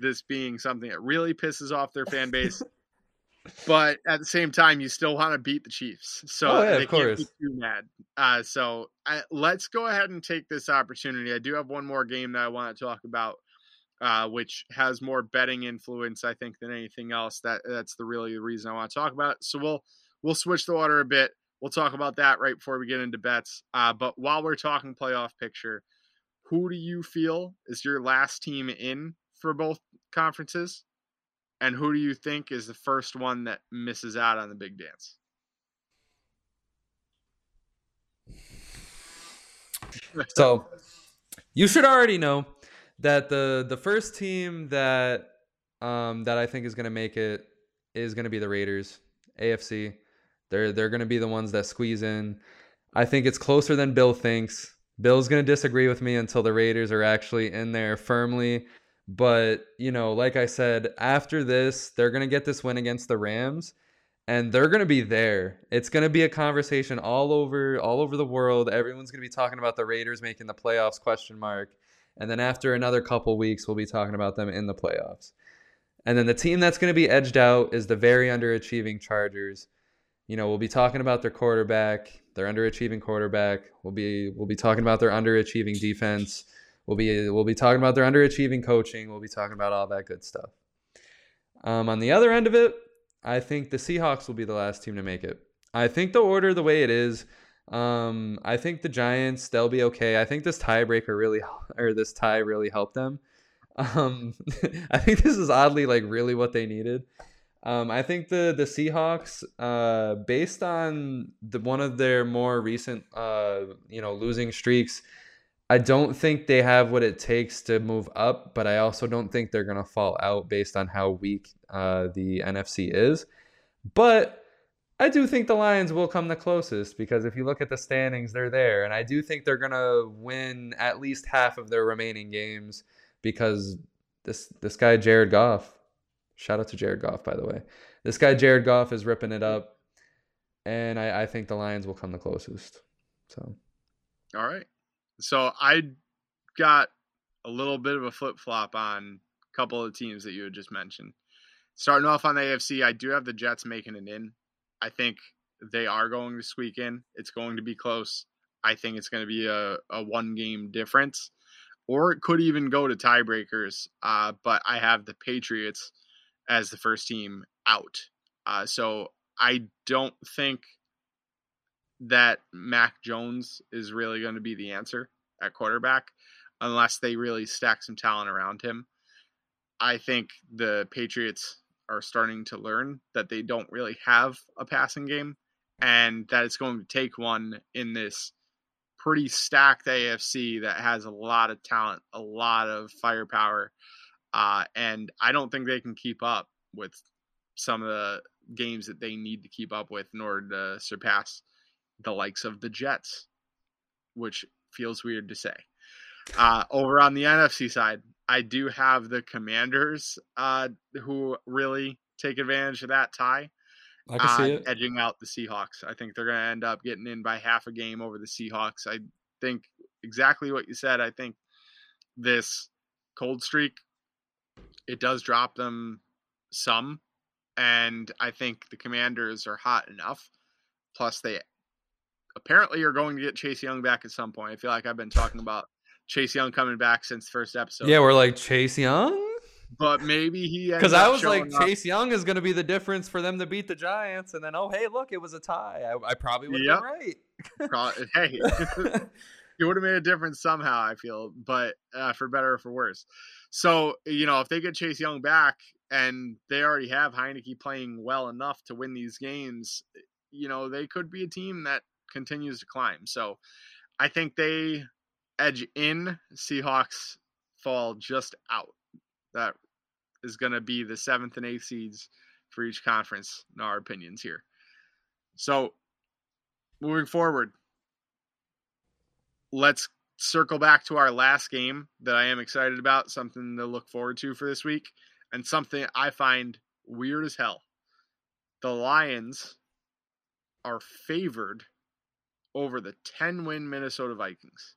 This being something that really pisses off their fan base. But at the same time, you still want to beat the Chiefs. So oh, yeah, they can't be too mad. Uh, so I, let's go ahead and take this opportunity. I do have one more game that I want to talk about, uh, which has more betting influence, I think, than anything else. That That's the really the reason I want to talk about it. So we'll, we'll switch the order a bit. We'll talk about that right before we get into bets. Uh, but while we're talking playoff picture, who do you feel is your last team in for both conferences? And who do you think is the first one that misses out on the big dance? So you should already know that the the first team that um, that I think is going to make it is going to be the Raiders, A F C. They're they're going to be the ones that squeeze in. I think it's closer than Bill thinks. Bill's going to disagree with me until the Raiders are actually in there firmly. But, you know, like I said, after this, they're going to get this win against the Rams and they're going to be there. It's going to be a conversation all over, all over the world. Everyone's going to be talking about the Raiders making the playoffs question mark. And then after another couple weeks, we'll be talking about them in the playoffs. And then the team that's going to be edged out is the very underachieving Chargers. You know, we'll be talking about their quarterback, their underachieving quarterback. We'll be, we'll be talking about their underachieving defense. We'll be we'll be talking about their underachieving coaching. We'll be talking about all that good stuff. Um, on the other end of it, I think the Seahawks will be the last team to make it. I think the order, the way it is, um, I think the Giants, they'll be okay. I think this tiebreaker really or this tie really helped them. Um, I think this is oddly like really what they needed. Um, I think the the Seahawks, uh, based on the, one of their more recent uh, you know losing streaks. I don't think they have what it takes to move up, but I also don't think they're going to fall out based on how weak uh, the N F C is. But I do think the Lions will come the closest because if you look at the standings, they're there. And I do think they're going to win at least half of their remaining games because this this guy, Jared Goff, shout out to Jared Goff, by the way. This guy, Jared Goff, is ripping it up. And I, I think the Lions will come the closest. So, all right. So I got a little bit of a flip-flop on a couple of teams that you had just mentioned. Starting off on the A F C, I do have the Jets making it in. I think they are going to squeak in. It's going to be close. I think it's going to be a, a one-game difference. Or it could even go to tiebreakers. Uh, but I have the Patriots as the first team out. Uh, so I don't think that Mac Jones is really going to be the answer at quarterback unless they really stack some talent around him. I think the Patriots are starting to learn that they don't really have a passing game and that it's going to take one in this pretty stacked A F C that has a lot of talent, a lot of firepower. Uh, and I don't think they can keep up with some of the games that they need to keep up with in order to surpass the likes of the Jets, which feels weird to say. Uh, over on the N F C side, I do have the Commanders uh, who really take advantage of that tie, I can uh, see it. Edging out the Seahawks. I think they're going to end up getting in by half a game over the Seahawks. I think exactly what you said. I think this cold streak, it does drop them some, and I think the Commanders are hot enough. Plus, they apparently you're going to get Chase Young back at some point. I feel like I've been talking about Chase Young coming back since the first episode. Yeah, we're like, Chase Young? But maybe he ends up Because I was like, up. Chase Young is going to be the difference for them to beat the Giants. And then, oh, hey, look, it was a tie. I, I probably would have yep. been right. Hey, it would have made a difference somehow, I feel, but uh, for better or for worse. So, you know, if they get Chase Young back and they already have Heineke playing well enough to win these games, you know, they could be a team that continues to climb. So I think they edge in, Seahawks fall just out. That is going to be the seventh and eighth seeds for each conference in our opinions here. So moving forward, let's circle back to our last game that I am excited about, something to look forward to for this week, and something I find weird as hell. The Lions are favored over the ten-win Minnesota Vikings.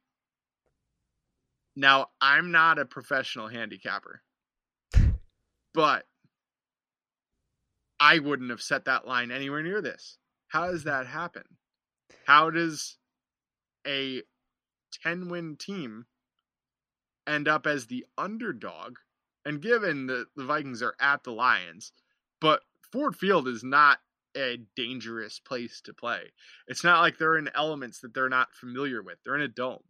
Now, I'm not a professional handicapper, but I wouldn't have set that line anywhere near this. How does that happen? How does a ten-win team end up as the underdog? And given that the Vikings are at the Lions, but Ford Field is not a dangerous place to play. It's not like they're in elements that they're not familiar with. They're in a dome.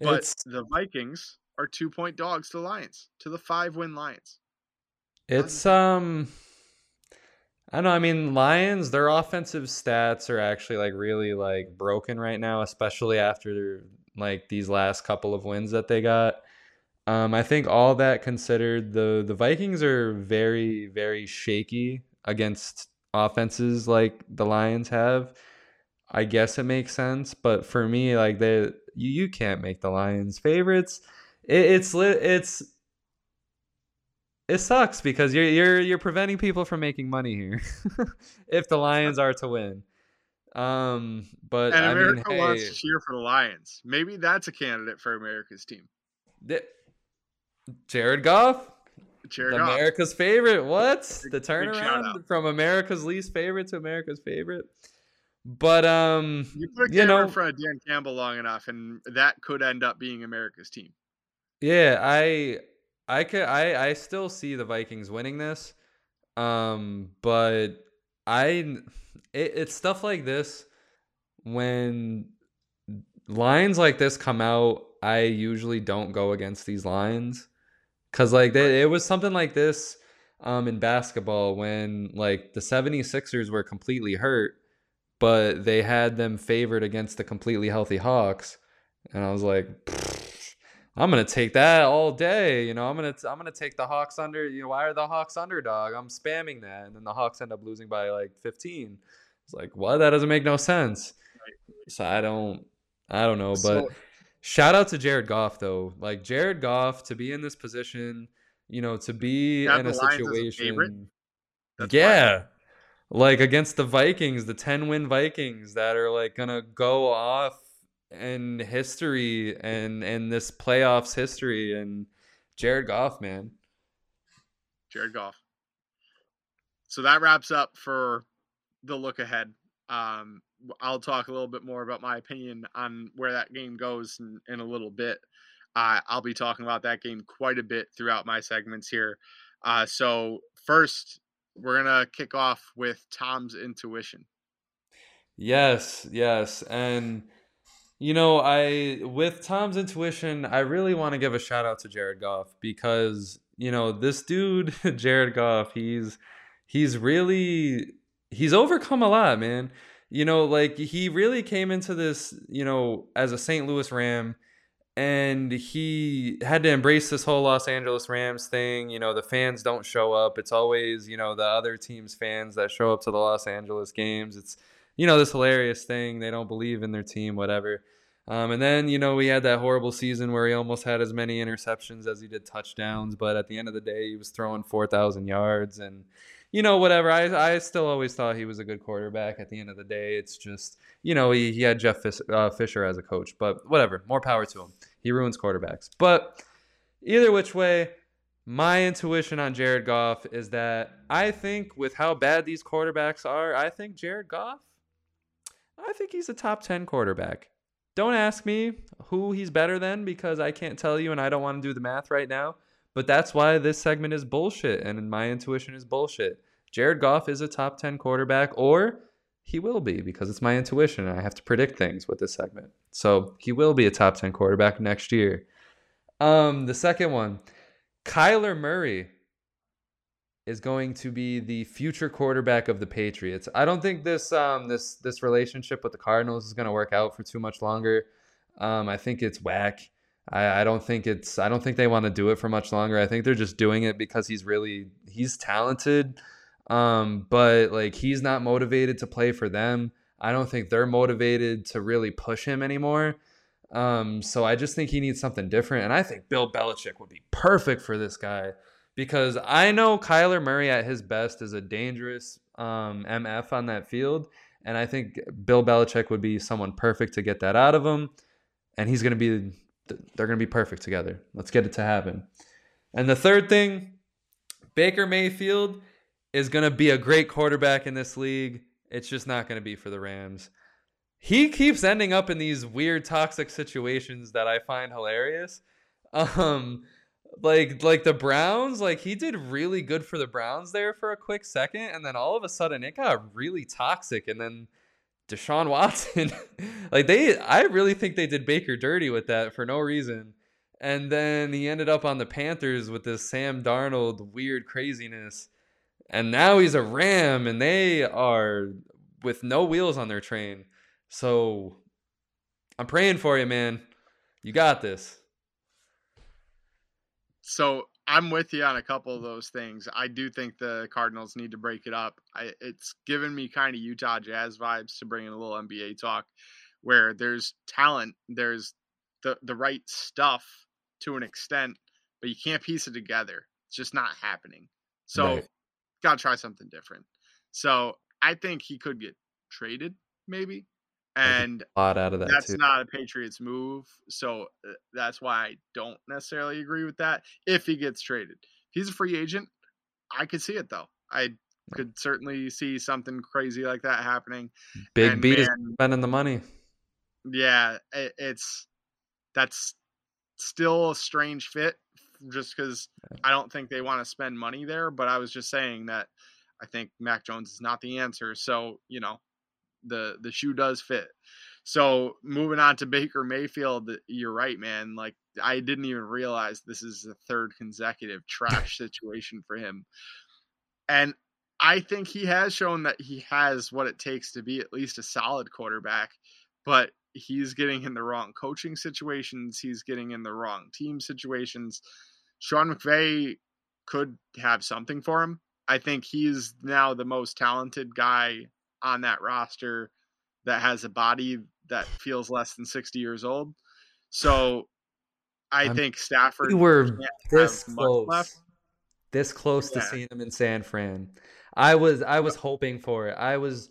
But it's, the Vikings are two-point dogs to the Lions, to the five-win Lions. It's, um... I don't know. I mean, Lions, their offensive stats are actually like really like broken right now, especially after like these last couple of wins that they got. Um, I think all that considered, the the Vikings are very, very shaky against offenses like the Lions have. I guess it makes sense, but for me, like they, you, you can't make the Lions favorites. It, it's it's. It sucks because you're you're you're preventing people from making money here if the Lions are to win. Um, but and I America mean, hey, wants to cheer for the Lions. Maybe that's a candidate for America's team. The, Jared Goff, Jared Goff, America's favorite. What the turnaround from America's least favorite to America's favorite? But um, you put a you know, in front of Dan Campbell long enough, and that could end up being America's team. Yeah, I. I could I, I still see the Vikings winning this, um, but I it, it's stuff like this. When lines like this come out, I usually don't go against these lines because like they, it was something like this um, in basketball when like the seventy-sixers were completely hurt, but they had them favored against the completely healthy Hawks, and I was like, pfft. I'm gonna take that all day, you know. I'm gonna I'm gonna take the Hawks under. You know, why are the Hawks underdog? I'm spamming that, and then the Hawks end up losing by like fifteen. It's like, what? That doesn't make no sense. So I don't I don't know. But so, shout out to Jared Goff though. Like Jared Goff to be in this position, you know, to be in a situation. Yeah. Why. Like against the Vikings, the ten-win Vikings that are like gonna go off and history and and this playoffs history, and Jared Goff, man. Jared Goff. So that wraps up for the look ahead. Um, I'll talk a little bit more about my opinion on where that game goes in, in a little bit. Uh, I'll be talking about that game quite a bit throughout my segments here. Uh, so first, we're going to kick off with Tom's intuition. Yes, yes. And you know, I with Tom's intuition, I really want to give a shout out to Jared Goff because, you know, this dude, Jared Goff, he's he's really he's overcome a lot, man. You know, like he really came into this, you know, as a Saint Louis Ram, and he had to embrace this whole Los Angeles Rams thing. You know, the fans don't show up. It's always, you know, the other team's fans that show up to the Los Angeles games. It's, you know, this hilarious thing. They don't believe in their team, whatever. Um, and then, you know, we had that horrible season where he almost had as many interceptions as he did touchdowns. But at the end of the day, he was throwing four thousand yards and, you know, whatever. I I still always thought he was a good quarterback at the end of the day. It's just, you know, he, he had Jeff Fish, uh, Fisher as a coach. But whatever, more power to him. He ruins quarterbacks. But either which way, my intuition on Jared Goff is that I think with how bad these quarterbacks are, I think Jared Goff, I think he's a top ten quarterback. Don't ask me who he's better than because I can't tell you and I don't want to do the math right now. But that's why this segment is bullshit and my intuition is bullshit. Jared Goff is a top ten quarterback, or he will be because it's my intuition and I have to predict things with this segment. So he will be a top ten quarterback next year. Um, the second one, Kyler Murray is going to be the future quarterback of the Patriots. I don't think this um this this relationship with the Cardinals is going to work out for too much longer. Um, I think it's whack. I, I don't think it's I don't think they want to do it for much longer. I think they're just doing it because he's really he's talented, um, but like he's not motivated to play for them. I don't think they're motivated to really push him anymore. Um, so I just think he needs something different. And I think Bill Belichick would be perfect for this guy, because I know Kyler Murray at his best is a dangerous um, M F on that field. And I think Bill Belichick would be someone perfect to get that out of him. And he's going to be, they're going to be perfect together. Let's get it to happen. And the third thing, Baker Mayfield is going to be a great quarterback in this league. It's just not going to be for the Rams. He keeps ending up in these weird toxic situations that I find hilarious. Um, like like the Browns, like he did really good for the Browns there for a quick second, and then all of a sudden it got really toxic. And then Deshaun Watson, like they, I really think they did Baker dirty with that for no reason. And then he ended up on the Panthers with this Sam Darnold weird craziness. And now he's a Ram, and they are with no wheels on their train. So I'm praying for you, man. You got this. So I'm with you on a couple of those things. I do think the Cardinals need to break it up. I, it's given me kind of Utah Jazz vibes, to bring in a little N B A talk, where there's talent, there's the, the right stuff to an extent, but you can't piece it together. It's just not happening. So right. Got to try something different. So I think he could get traded, maybe. And a lot out of that that's too. Not a Patriots move. So that's why I don't necessarily agree with that. If he gets traded, he's a free agent. I could see it though. I could certainly see something crazy like that happening. Big and B man, is spending the money. Yeah. It, it's, that's still a strange fit, just because I don't think they want to spend money there. But I was just saying that I think Mac Jones is not the answer. So, you know, the the shoe does fit. So moving on to Baker Mayfield, you're right, man. Like, I didn't even realize this is the third consecutive trash situation for him. And I think he has shown that he has what it takes to be at least a solid quarterback, but he's getting in the wrong coaching situations. He's getting in the wrong team situations. Sean McVay could have something for him. I think he's now the most talented guy on that roster that has a body that feels less than sixty years old. So I I'm, think Stafford we were this close, left. this close yeah. to seeing him in San Fran. I was, I was hoping for it. I was,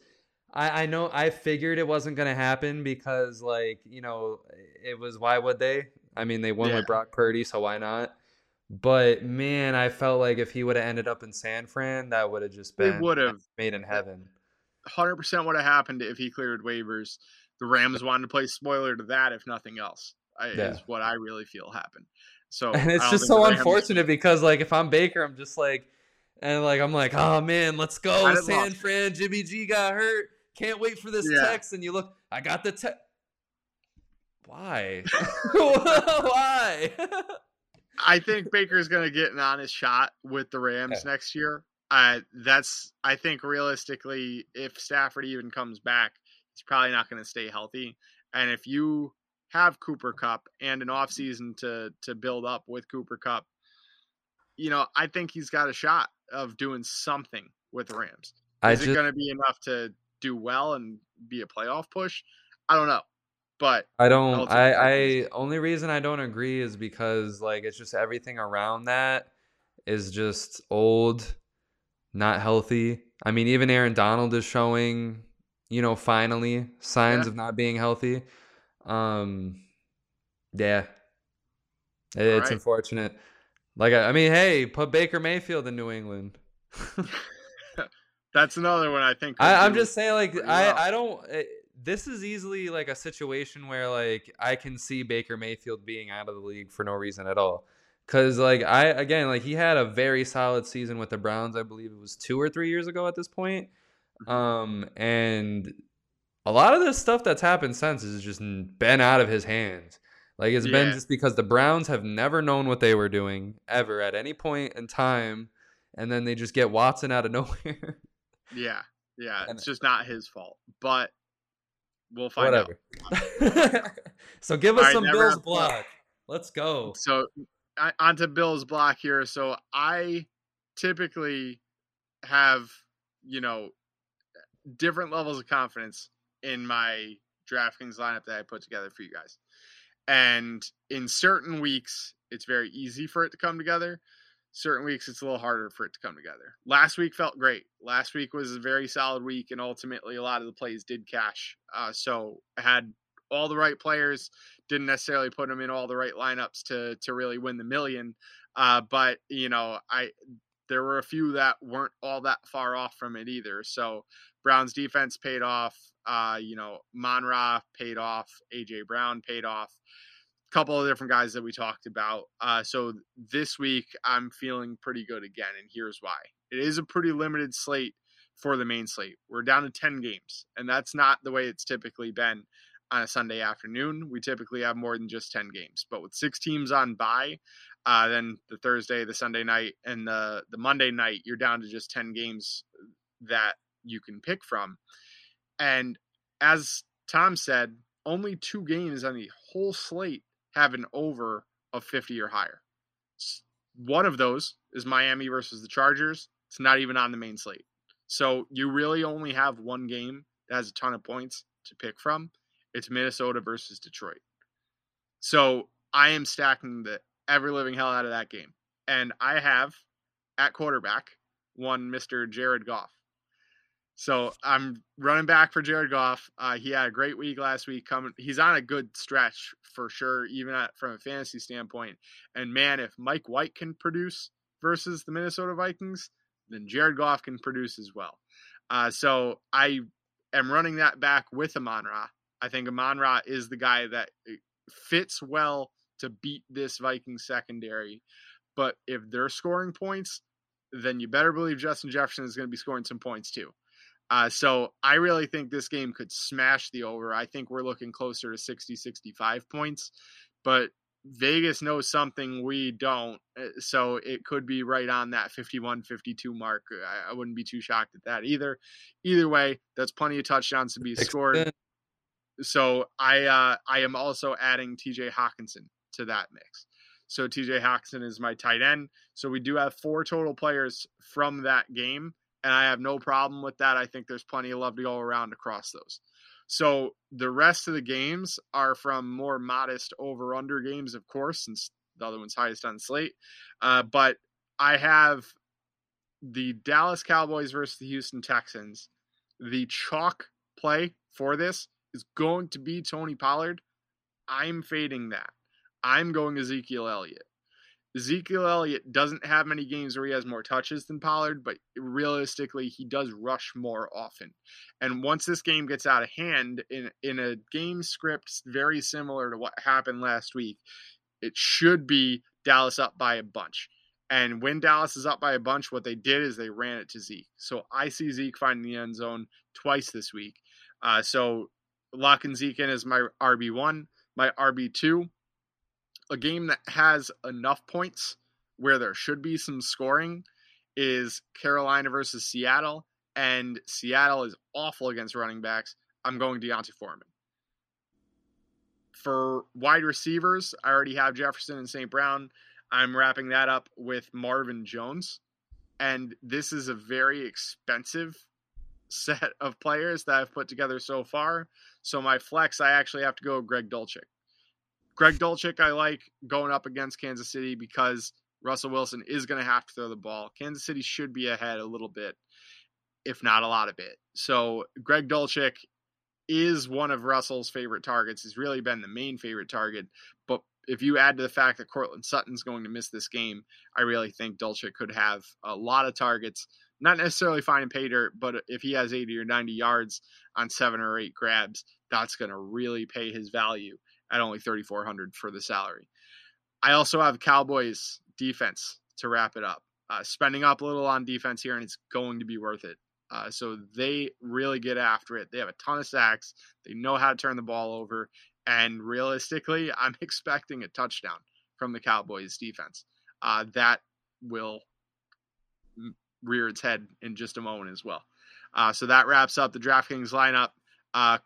I, I know I figured it wasn't going to happen because, like, you know, it was, why would they? I mean, they won yeah. with Brock Purdy, so why not? But man, I felt like if he would have ended up in San Fran, that would have just been made in heaven. one hundred percent would have happened if he cleared waivers. The Rams wanted to play spoiler to that, if nothing else, I, yeah. is what I really feel happened. So, and it's just so unfortunate because, like, if I'm Baker, I'm just like, and like, I'm like, oh man, let's go, San Fran. Jimmy G got hurt. Can't wait for this yeah. text. And you look, I got the text. Why? Why? I think Baker's going to get an honest shot with the Rams okay. next year. Uh, that's, I think realistically, if Stafford even comes back, he's probably not going to stay healthy. And if you have Cooper Kupp and an off season to, to build up with Cooper Kupp, you know, I think he's got a shot of doing something with the Rams. Is I just, it going to be enough to do well and be a playoff push? I don't know, but I don't, I, I only reason I don't agree is because, like, it's just everything around that is just old. Not healthy. I mean, even Aaron Donald is showing, you know, finally signs yeah. of not being healthy. Um, yeah, it, it's right. unfortunate. Like, I, I mean, hey, put Baker Mayfield in New England. That's another one I think. I, I'm just saying, like, I, well. I don't. It, this is easily like a situation where, like, I can see Baker Mayfield being out of the league for no reason at all. Because, like, I, again, like, he had a very solid season with the Browns. I believe it was two or three years ago at this point. Um, and a lot of this stuff that's happened since has just been out of his hands. Like, it's yeah. been just because the Browns have never known what they were doing ever at any point in time. And then they just get Watson out of nowhere. yeah. Yeah. It's just not his fault. But we'll find Whatever. out. So give us I some Bill's block. Fun. Let's go. So. I, onto Bill's block here. So I typically have, you know, different levels of confidence in my DraftKings lineup that I put together for you guys. And in certain weeks, it's very easy for it to come together. Certain weeks, it's a little harder for it to come together. Last week felt great. Last week was a very solid week, and ultimately a lot of the plays did cash. Uh, so I had all the right players, didn't necessarily put them in all the right lineups to to really win the million. Uh, but, you know, I there were a few that weren't all that far off from it either. So Brown's defense paid off. Uh, you know, Monra paid off. A J. Brown paid off. Couple of different guys that we talked about. Uh, so this week I'm feeling pretty good again, and here's why. It is a pretty limited slate for the main slate. We're down to ten games, and that's not the way it's typically been on a Sunday afternoon. We typically have more than just ten games, but with six teams on bye, uh, then the Thursday, the Sunday night, and the, the Monday night, you're down to just ten games that you can pick from. And as Tom said, only two games on the whole slate have an over of fifty or higher. One of those is Miami versus the Chargers. It's not even on the main slate. So you really only have one game that has a ton of points to pick from. It's Minnesota versus Detroit. So I am stacking the ever living hell out of that game. And I have, at quarterback, one Mister Jared Goff. So I'm running back for Jared Goff. Uh, he had a great week last week. Coming, he's on a good stretch for sure, even at, from a fantasy standpoint. And man, if Mike White can produce versus the Minnesota Vikings, then Jared Goff can produce as well. Uh, so I am running that back with Amon-Ra. I think Amon-Ra is the guy that fits well to beat this Vikings secondary. But if they're scoring points, then you better believe Justin Jefferson is going to be scoring some points too. Uh, so I really think this game could smash the over. I think we're looking closer to sixty, sixty-five points, but Vegas knows something we don't. So it could be right on that fifty-one, fifty-two mark. I, I wouldn't be too shocked at that either. Either way, that's plenty of touchdowns to be scored. So I, uh, I am also adding T J Hockenson to that mix. So T J Hockenson is my tight end. So we do have four total players from that game. And I have no problem with that. I think there's plenty of love to go around across those. So the rest of the games are from more modest over-under games, of course, since the other one's highest on the slate. Uh, but I have the Dallas Cowboys versus the Houston Texans. The chalk play for this is going to be Tony Pollard. I'm fading that. I'm going Ezekiel Elliott. Ezekiel Elliott doesn't have many games where he has more touches than Pollard, but realistically, he does rush more often. And once this game gets out of hand, in in a game script very similar to what happened last week, it should be Dallas up by a bunch. And when Dallas is up by a bunch, what they did is they ran it to Zeke. So I see Zeke finding the end zone twice this week. Uh, so locking Zeke in as my R B one, my R B two. A game that has enough points where there should be some scoring is Carolina versus Seattle, and Seattle is awful against running backs. I'm going Deontay Foreman. For wide receivers, I already have Jefferson and Saint Brown. I'm wrapping that up with Marvin Jones, and this is a very expensive set of players that I've put together so far. So my flex, I actually have to go with Greg Dulcich. Greg Dulcich, I like going up against Kansas City because Russell Wilson is going to have to throw the ball. Kansas City should be ahead a little bit, if not a lot of it. So Greg Dulcich is one of Russell's favorite targets. He's really been the main favorite target. But if you add to the fact that Cortland Sutton's going to miss this game, I really think Dulcich could have a lot of targets, not necessarily finding pay dirt, but if he has eighty or ninety yards on seven or eight grabs, that's going to really pay his value at only thirty-four hundred dollars for the salary. I also have Cowboys defense to wrap it up. Uh, spending up a little on defense here, and it's going to be worth it. Uh, so they really get after it. They have a ton of sacks. They know how to turn the ball over. And realistically, I'm expecting a touchdown from the Cowboys defense. Uh, that will rear its head in just a moment as well. Uh, so that wraps up the DraftKings lineup. Uh,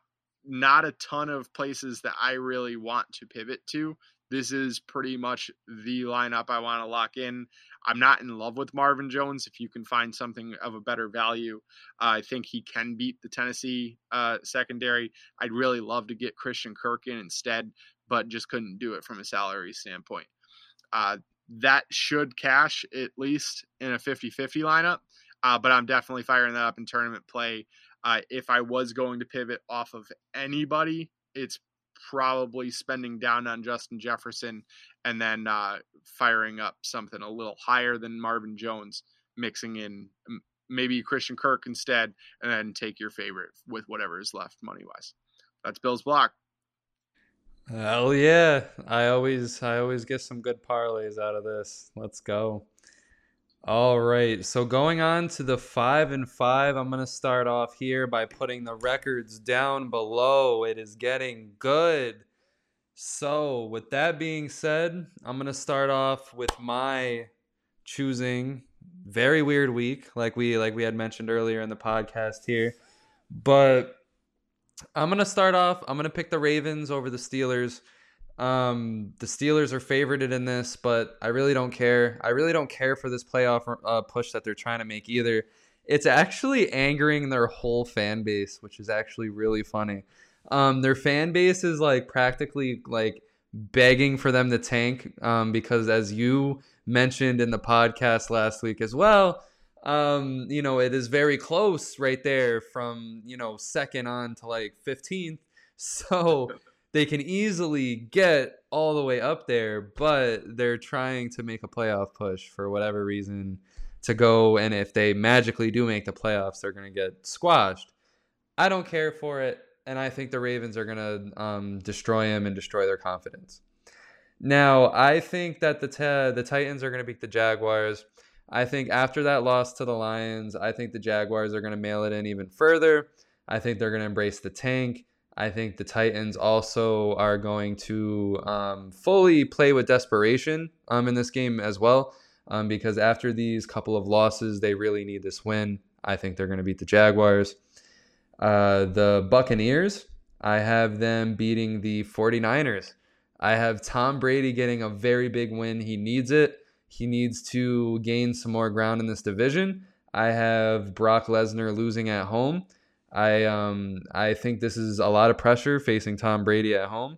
Not a ton of places that I really want to pivot to. This is pretty much the lineup I want to lock in. I'm not in love with Marvin Jones. If you can find something of a better value, uh, I think he can beat the Tennessee uh, secondary. I'd really love to get Christian Kirk in instead, but just couldn't do it from a salary standpoint. Uh, that should cash at least in a fifty-fifty lineup, uh, but I'm definitely firing that up in tournament play. Uh, if I was going to pivot off of anybody, it's probably spending down on Justin Jefferson and then uh, firing up something a little higher than Marvin Jones, mixing in maybe Christian Kirk instead, and then take your favorite with whatever is left money-wise. That's Bill's Block. Hell yeah. I always I always get some good parlays out of this. Let's go. All right. So going on to the five and five, I'm going to start off here by putting the records down below. It is getting good. So with that being said, I'm going to start off with my choosing. Very weird week, like we like we had mentioned earlier in the podcast here. But I'm going to start off. I'm going to pick the Ravens over the Steelers. Um, the Steelers are favorited in this, but I really don't care. I really don't care for this playoff uh, push that they're trying to make either. It's actually angering their whole fan base, which is actually really funny. Um, their fan base is like practically like begging for them to tank um, because, as you mentioned in the podcast last week as well, Um, you know, it is very close right there from, you know, second on to like fifteenth. So they can easily get all the way up there, but they're trying to make a playoff push for whatever reason to go. And if they magically do make the playoffs, they're going to get squashed. I don't care for it. And I think the Ravens are going to um, destroy them and destroy their confidence. Now, I think that the t- the Titans are going to beat the Jaguars. I think after that loss to the Lions, I think the Jaguars are going to mail it in even further. I think they're going to embrace the tank. I think the Titans also are going to um, fully play with desperation um, in this game as well, um, because after these couple of losses, they really need this win. I think they're going to beat the Jaguars. Uh, the Buccaneers, I have them beating the forty-niners. I have Tom Brady getting a very big win. He needs it. He needs to gain some more ground in this division. I have Brock Lesnar losing at home. I um I think this is a lot of pressure facing Tom Brady at home,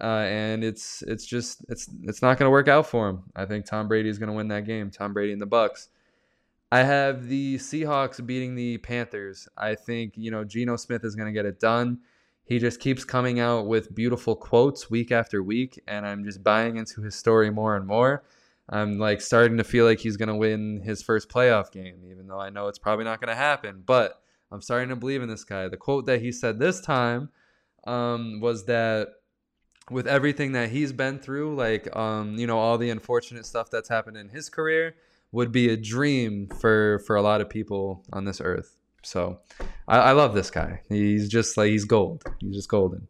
uh, and it's it's just it's it's not going to work out for him. I think Tom Brady is going to win that game. Tom Brady and the Bucks. I have the Seahawks beating the Panthers. I think you know Geno Smith is going to get it done. He just keeps coming out with beautiful quotes week after week, and I'm just buying into his story more and more. I'm like starting to feel like he's going to win his first playoff game, even though I know it's probably not going to happen. But I'm starting to believe in this guy. The quote that he said this time um, was that with everything that he's been through, like, um, you know, all the unfortunate stuff that's happened in his career would be a dream for, for a lot of people on this earth. So I, I love this guy. He's just like he's gold. He's just golden.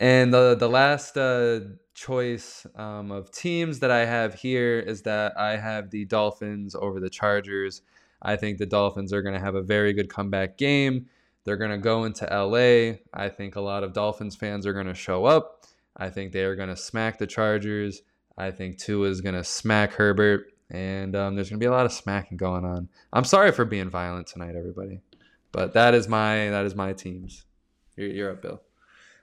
And the, the last uh, choice um, of teams that I have here is that I have the Dolphins over the Chargers. I think the Dolphins are going to have a very good comeback game. They're going to go into L A. I think a lot of Dolphins fans are going to show up. I think they are going to smack the Chargers. I think Tua is going to smack Herbert. And um, there's going to be a lot of smacking going on. I'm sorry for being violent tonight, everybody. But that is my that is my teams. You're, you're up, Bill.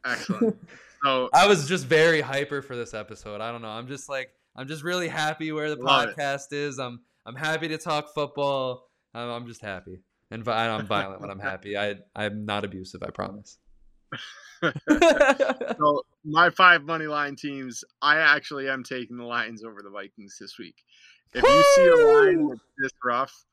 Excellent. So I was just very hyper for this episode. I don't know. I'm just like I'm just really happy where the podcast is. I'm I'm happy to talk football. I'm, I'm just happy, and vi- I'm violent when I'm happy. I I'm not abusive. I promise. So my five money line teams. I actually am taking the Lions over the Vikings this week. If you see a line that's this rough,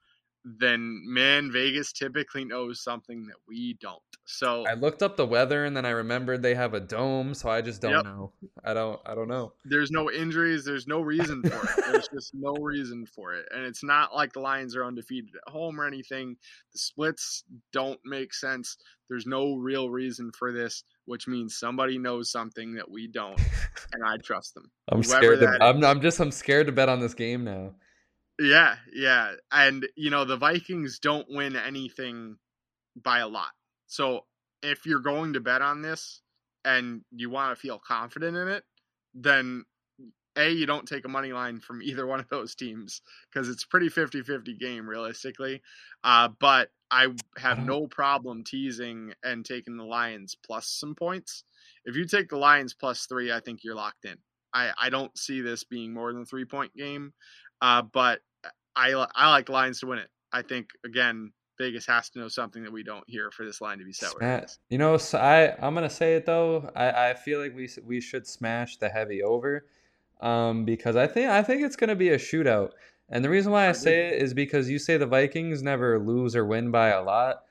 then man, Vegas typically knows something that we don't. So I looked up the weather and then I remembered they have a dome, so I just don't yep. know. I don't I don't know. There's no injuries, there's no reason for it. There's just no reason for it. And it's not like the Lions are undefeated at home or anything. The splits don't make sense. There's no real reason for this, which means somebody knows something that we don't, and I trust them. I'm Whoever scared to, I'm I'm just I'm scared to bet on this game now. Yeah, yeah. And, you know, the Vikings don't win anything by a lot. So if you're going to bet on this and you want to feel confident in it, then, A, you don't take a money line from either one of those teams because it's pretty fifty-fifty game realistically. Uh, but I have no problem teasing and taking the Lions plus some points. If you take the Lions plus three, I think you're locked in. I, I don't see this being more than a three-point game, uh, but I, I like Lions to win it. I think, again, Vegas has to know something that we don't hear for this line to be set. Smash. You know, so I, I'm going to say it, though. I, I feel like we we should smash the heavy over um, because I think I think it's going to be a shootout. And the reason why I, I say it is because you say the Vikings never lose or win by a lot.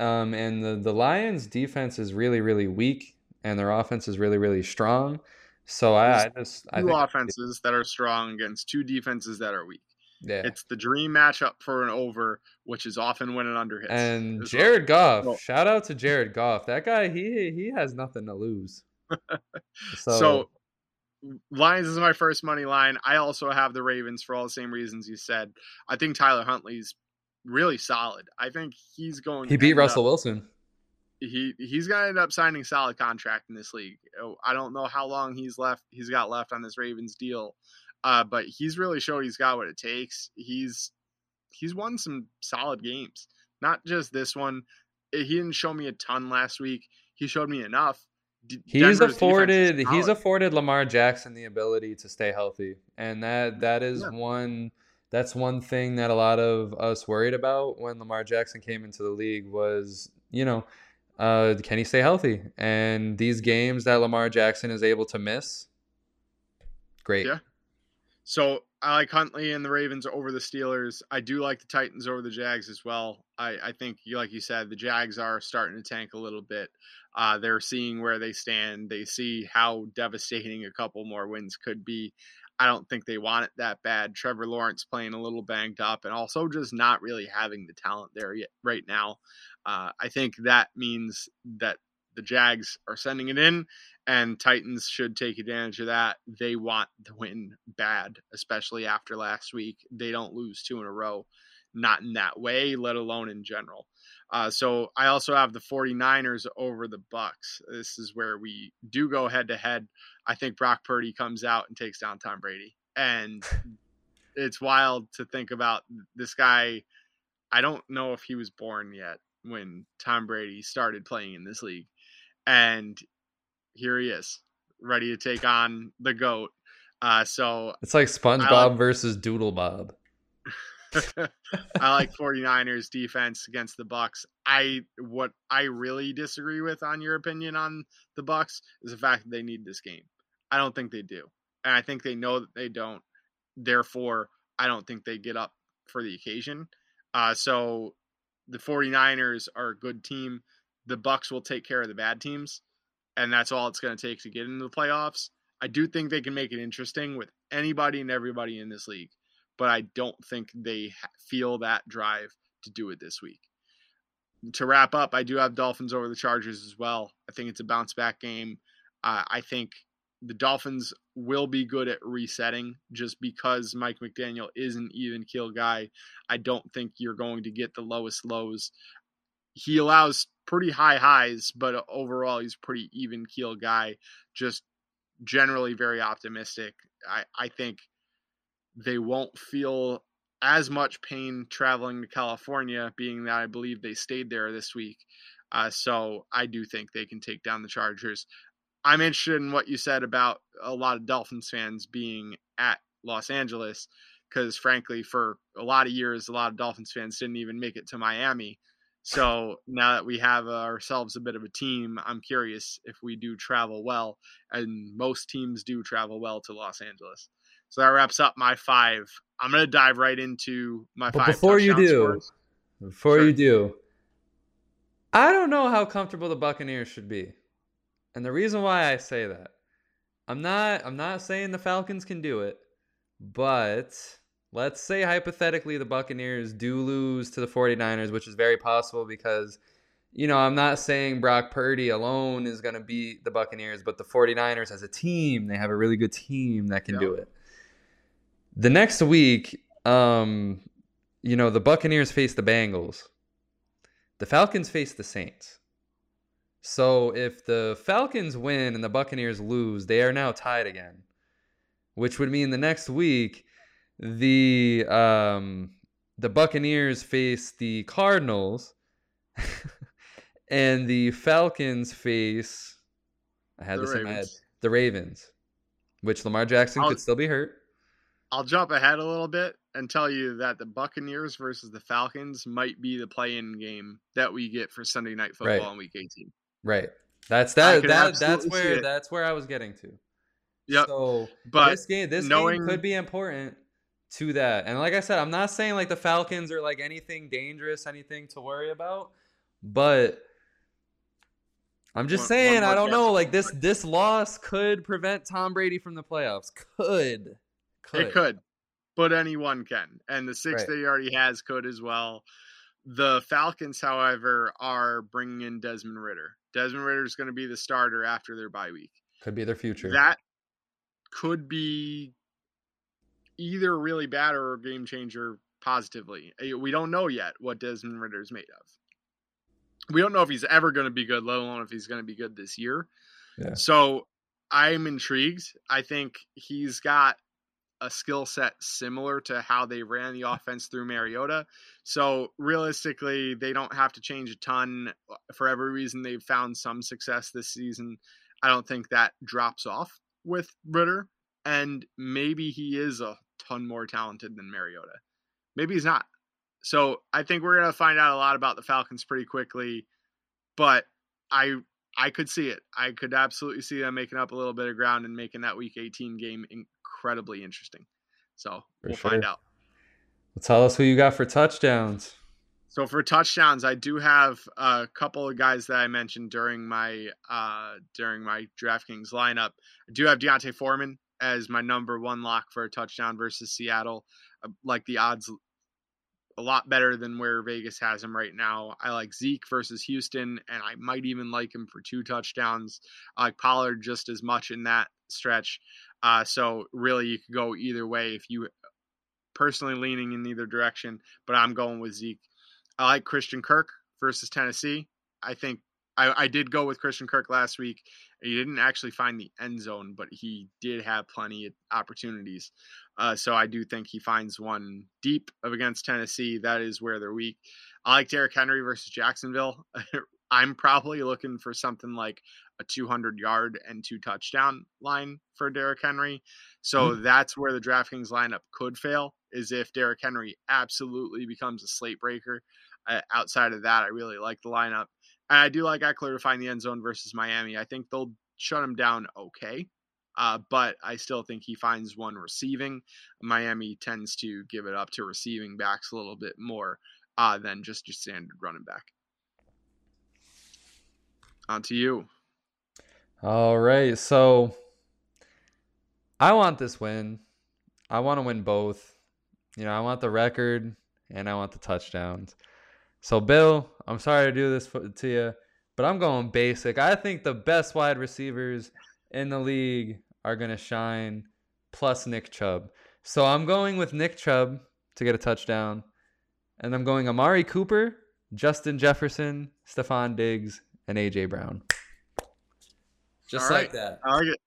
Um, and the, the Lions' defense is really, really weak, and their offense is really, really strong. So I, I just... I two think offenses that are strong against two defenses that are weak. Yeah. It's the dream matchup for an over, which is often when an under hits. And There's Jared Goff, oh. shout out to Jared Goff. That guy, he he has nothing to lose. so, so Lions is my first money line. I also have the Ravens for all the same reasons you said. I think Tyler Huntley's really solid. I think he's going. He beat Russell up, Wilson. He he's going to end up signing a solid contract in this league. I don't know how long he's left. He's got left on this Ravens deal. Uh, but he's really showed he's got what it takes. He's he's won some solid games, not just this one. He didn't show me a ton last week. He showed me enough. D- he's Denver's afforded he's afforded Lamar Jackson the ability to stay healthy, and that that is yeah. one that's one thing that a lot of us worried about when Lamar Jackson came into the league was, you know, uh, can he stay healthy? And these games that Lamar Jackson is able to miss, great. Yeah. So I like Huntley and the Ravens over the Steelers. I do like the Titans over the Jags as well. I, I think, like you said, the Jags are starting to tank a little bit. Uh, they're seeing where they stand. They see how devastating a couple more wins could be. I don't think they want it that bad. Trevor Lawrence playing a little banged up and also just not really having the talent there yet, right now. Uh, I think that means that the Jags are sending it in, and Titans should take advantage of that. They want the win bad, especially after last week. They don't lose two in a row, not in that way, let alone in general. Uh, so I also have the 49ers over the Bucks. This is where we do go head to head. I think Brock Purdy comes out and takes down Tom Brady. And it's wild to think about this guy. I don't know if he was born yet when Tom Brady started playing in this league. And here he is, ready to take on the GOAT. Uh, so it's like SpongeBob like, versus Doodle Bob. I like 49ers defense against the Bucks. I what I really disagree with on your opinion on the Bucks is the fact that they need this game. I don't think they do, and I think they know that they don't. Therefore, I don't think they get up for the occasion. Uh, so the 49ers are a good team. The Bucks will take care of the bad teams, and that's all it's going to take to get into the playoffs. I do think they can make it interesting with anybody and everybody in this league, but I don't think they feel that drive to do it this week. To wrap up, I do have Dolphins over the Chargers as well. I think it's a bounce-back game. Uh, I think the Dolphins will be good at resetting just because Mike McDaniel is an even-keel guy. I don't think you're going to get the lowest lows. He allows pretty high highs, but overall he's a pretty even keel guy, just generally very optimistic. I, I think they won't feel as much pain traveling to California, being that I believe they stayed there this week. Uh, so I do think they can take down the Chargers. I'm interested in what you said about a lot of Dolphins fans being at Los Angeles, because frankly, for a lot of years, a lot of Dolphins fans didn't even make it to Miami. So now that we have ourselves a bit of a team, I'm curious if we do travel well, and most teams do travel well to Los Angeles. So that wraps up my five. I'm going to dive right into my but five. Before you do, scores. before sure. you do, I don't know how comfortable the Buccaneers should be. And the reason why I say that, I'm not, I'm not saying the Falcons can do it, but let's say hypothetically the Buccaneers do lose to the 49ers, which is very possible because, you know, I'm not saying Brock Purdy alone is going to beat the Buccaneers, but the 49ers as a team, they have a really good team that can yeah. do it. The next week, um, you know, the Buccaneers face the Bengals. The Falcons face the Saints. So if the Falcons win and the Buccaneers lose, they are now tied again, which would mean the next week, The um the Buccaneers face the Cardinals and the Falcons face I had the this Ravens. in my head. The Ravens, which Lamar Jackson I'll, could still be hurt. I'll jump ahead a little bit and tell you that the Buccaneers versus the Falcons might be the play-in game that we get for Sunday Night Football right. in Week eighteen. Right. That's that. that that's where that's where I was getting to. Yeah. So but this game, this knowing, game could be important to that. And like I said, I'm not saying like the Falcons are like anything dangerous, anything to worry about, but I'm just one, saying one I don't know. Like this, this loss could prevent Tom Brady from the playoffs. Could, could. It could, but anyone can, and the six right. that he already has could as well. The Falcons, however, are bringing in Desmond Ridder. Desmond Ridder is going to be the starter after their bye week. Could be their future. That could be either really bad or a game changer positively. We don't know yet what Desmond Ridder is made of. We don't know if he's ever going to be good, let alone if he's going to be good this year. Yeah. So I'm intrigued. I think he's got a skill set similar to how they ran the offense through Mariota. So realistically, they don't have to change a ton. For every reason, they've found some success this season. I don't think that drops off with Ridder, and maybe he is a ton more talented than Mariota. Maybe he's not. So I think we're going to find out a lot about the Falcons pretty quickly, but I, I could see it. I could absolutely see them making up a little bit of ground and making that Week eighteen game in- incredibly interesting. So for we'll sure. find out. Well, tell us who you got for touchdowns. So for touchdowns, I do have a couple of guys that I mentioned during my uh, during my DraftKings lineup. I do have Deontay Foreman as my number one lock for a touchdown versus Seattle. I like the odds a lot better than where Vegas has him right now. I like Zeke versus Houston, and I might even like him for two touchdowns. I like Pollard just as much in that stretch. Uh, so really you could go either way if you personally leaning in either direction, but I'm going with Zeke. I like Christian Kirk versus Tennessee. I think I, I did go with Christian Kirk last week. He didn't actually find the end zone, but he did have plenty of opportunities. Uh, so I do think he finds one deep up against Tennessee. That is where they're weak. I like Derrick Henry versus Jacksonville. I'm probably looking for something like a two hundred yard and two touchdown line for Derrick Henry. So mm-hmm. that's where the DraftKings lineup could fail, is if Derrick Henry absolutely becomes a slate breaker. Uh, outside of that, I really like the lineup. And I do like Eckler to find the end zone versus Miami. I think they'll shut him down okay, uh, but I still think he finds one receiving. Miami tends to give it up to receiving backs a little bit more uh, than just your standard running back. On to you. All right. So I want this win. I want to win both. You know, I want the record and I want the touchdowns. So, Bill, I'm sorry to do this for, to you, but I'm going basic. I think the best wide receivers in the league are going to shine, plus Nick Chubb. So I'm going with Nick Chubb to get a touchdown. And I'm going Amari Cooper, Justin Jefferson, Stephon Diggs, and A J. Brown. Just right. like that. I like it.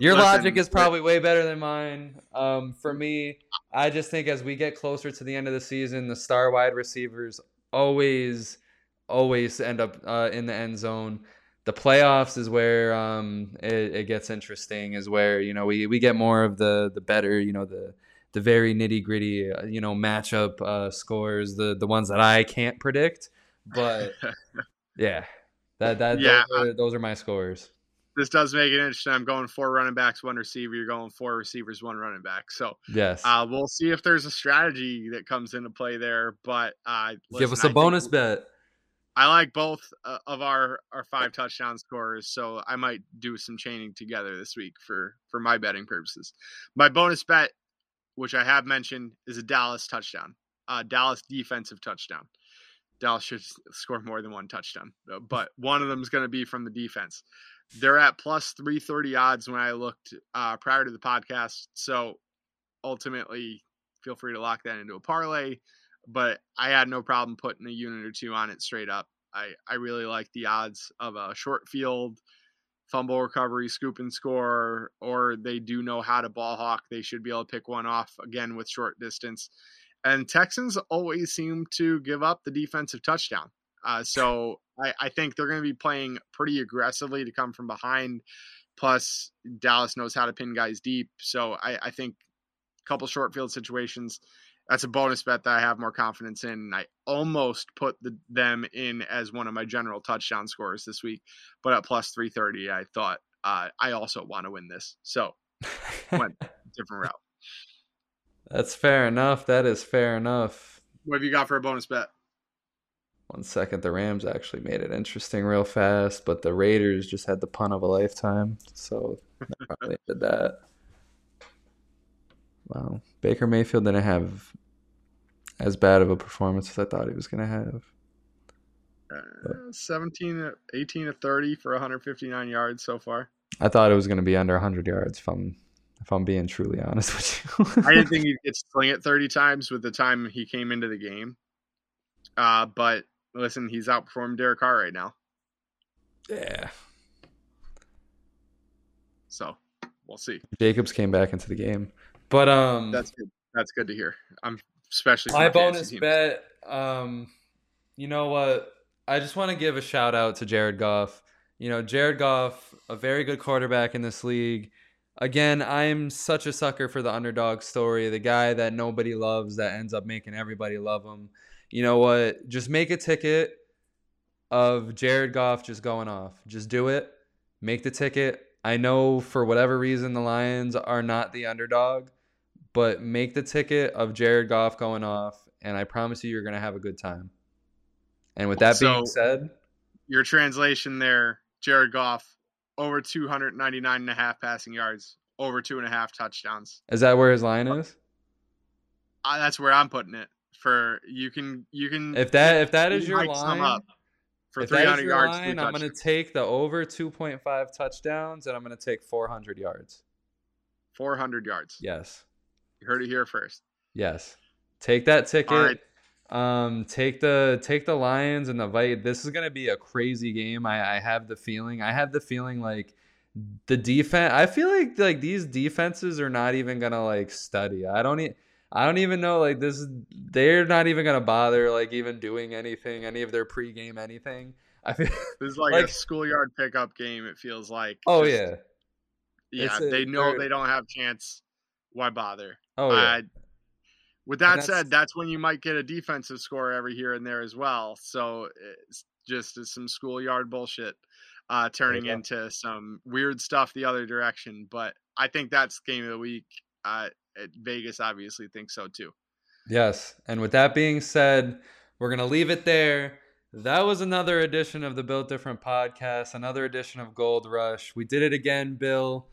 Your Listen, logic is probably way better than mine. Um, for me, I just think as we get closer to the end of the season, the star wide receivers always, always end up uh, in the end zone. The playoffs is where um, it, it gets interesting, is where, you know, we, we get more of the the better, you know, the the very nitty-gritty, uh, you know, matchup uh, scores, the, the ones that I can't predict. But, yeah. That that yeah, those, are, those are my scores. This does make it interesting. I'm going four running backs, one receiver. You're going four receivers, one running back. So yes, uh, we'll see if there's a strategy that comes into play there. But uh, listen, give us a I bonus think, bet. I like both uh, of our, our five touchdown scorers, so I might do some chaining together this week for for my betting purposes. My bonus bet, which I have mentioned, is a Dallas touchdown, uh, Dallas defensive touchdown. Dallas should score more than one touchdown, but one of them is going to be from the defense. They're at plus three thirty odds when I looked uh, prior to the podcast. So ultimately, feel free to lock that into a parlay, but I had no problem putting a unit or two on it straight up. I, I really like the odds of a short field, fumble recovery, scoop and score, or they do know how to ball hawk. They should be able to pick one off again with short distance. And Texans always seem to give up the defensive touchdown. Uh, so I, I think they're going to be playing pretty aggressively to come from behind. Plus, Dallas knows how to pin guys deep. So I, I think a couple short field situations, that's a bonus bet that I have more confidence in. And I almost put the, them in as one of my general touchdown scorers this week. But at plus three thirty, I thought uh, I also want to win this. So went a different route. That's fair enough. That is fair enough. What have you got for a bonus bet? One second, the Rams actually made it interesting real fast, but the Raiders just had the punt of a lifetime, so they probably did that. Wow. Baker Mayfield didn't have as bad of a performance as I thought he was going to have. Uh, seventeen, eighteen to thirty for one fifty-nine yards so far. I thought it was going to be under one hundred yards if I'm If I'm being truly honest with you. I didn't think he'd get to sling it thirty times with the time he came into the game. Uh, but, listen, he's outperforming Derek Carr right now. Yeah. So, we'll see. Jacobs came back into the game. But um, That's good. That's good to hear. I'm especially my bonus bet, um, you know what? I just want to give a shout-out to Jared Goff. You know, Jared Goff, a very good quarterback in this league. Again, I'm such a sucker for the underdog story, the guy that nobody loves that ends up making everybody love him. You know what? Just make a ticket of Jared Goff just going off. Just do it. Make the ticket. I know for whatever reason the Lions are not the underdog, but make the ticket of Jared Goff going off, and I promise you you're going to have a good time. And with that so, being said, your translation there, Jared Goff, over two ninety-nine and a half passing yards, over two and a half touchdowns. Is that where his line is? Uh, that's where I'm putting it. For you can, you can. If that if that is your line, for three hundred yards, line, I'm going to take the over two point five touchdowns, and I'm going to take four hundred yards. four hundred yards. Yes. You heard it here first. Yes. Take that ticket. All right. Um, take the take the Lions and the Vikings. This is gonna be a crazy game. I, I have the feeling. I have the feeling like the defense. I feel like like these defenses are not even gonna like study. I don't e- I don't even know like this. They're not even gonna bother like even doing anything, any of their pregame anything. I feel this is like, like a schoolyard pickup game. It feels like. Oh Just, yeah. Yeah, a, they know they don't have chance. Why bother? Oh yeah. Uh, With that that's, said, that's when you might get a defensive score every here and there as well. So it's just it's some schoolyard bullshit uh, turning into some weird stuff the other direction. But I think that's game of the week. Uh, Vegas obviously thinks so too. Yes. And with that being said, we're going to leave it there. That was another edition of the Built Different Podcast, another edition of Gold Rush. We did it again, Bill.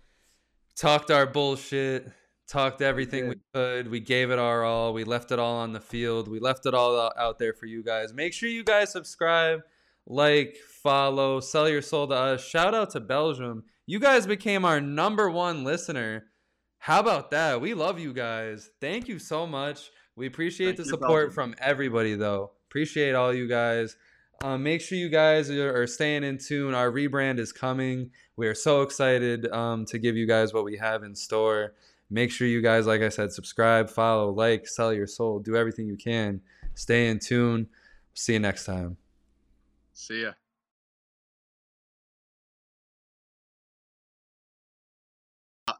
Talked our bullshit. Talked everything we could. We gave it our all. We left it all on the field. We left it all out there for you guys. Make sure you guys subscribe, like, follow, sell your soul to us. Shout out to Belgium. You guys became our number one listener. How about that? We love you guys. Thank you so much. We appreciate Thank the support from everybody, though. Appreciate all you guys. Um, make sure you guys are, are staying in tune. Our rebrand is coming. We are so excited um, to give you guys what we have in store. Make sure you guys, like I said, subscribe, follow, like, sell your soul. Do everything you can. Stay in tune. See you next time. See ya.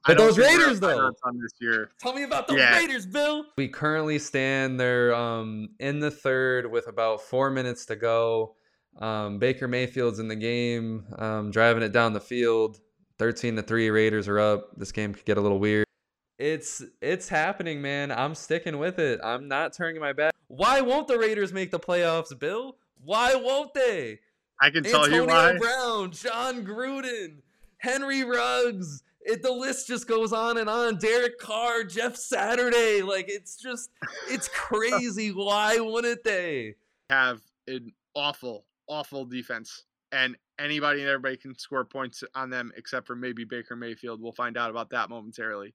But those Raiders, though. This year. Tell me about those yeah. Raiders, Bill. We currently stand there um, in the third with about four minutes to go. Um, Baker Mayfield's in the game, um, driving it down the field. thirteen to three, Raiders are up. This game could get a little weird. It's it's happening, man. I'm sticking with it. I'm not turning my back. Why won't the Raiders make the playoffs, Bill? Why won't they? I can Antonio tell you why. Antonio Brown, John Gruden, Henry Ruggs. It, the list just goes on and on. Derek Carr, Jeff Saturday. Like, it's just, it's crazy. Why wouldn't they? Have an awful, awful defense. And anybody and everybody can score points on them except for maybe Baker Mayfield. We'll find out about that momentarily.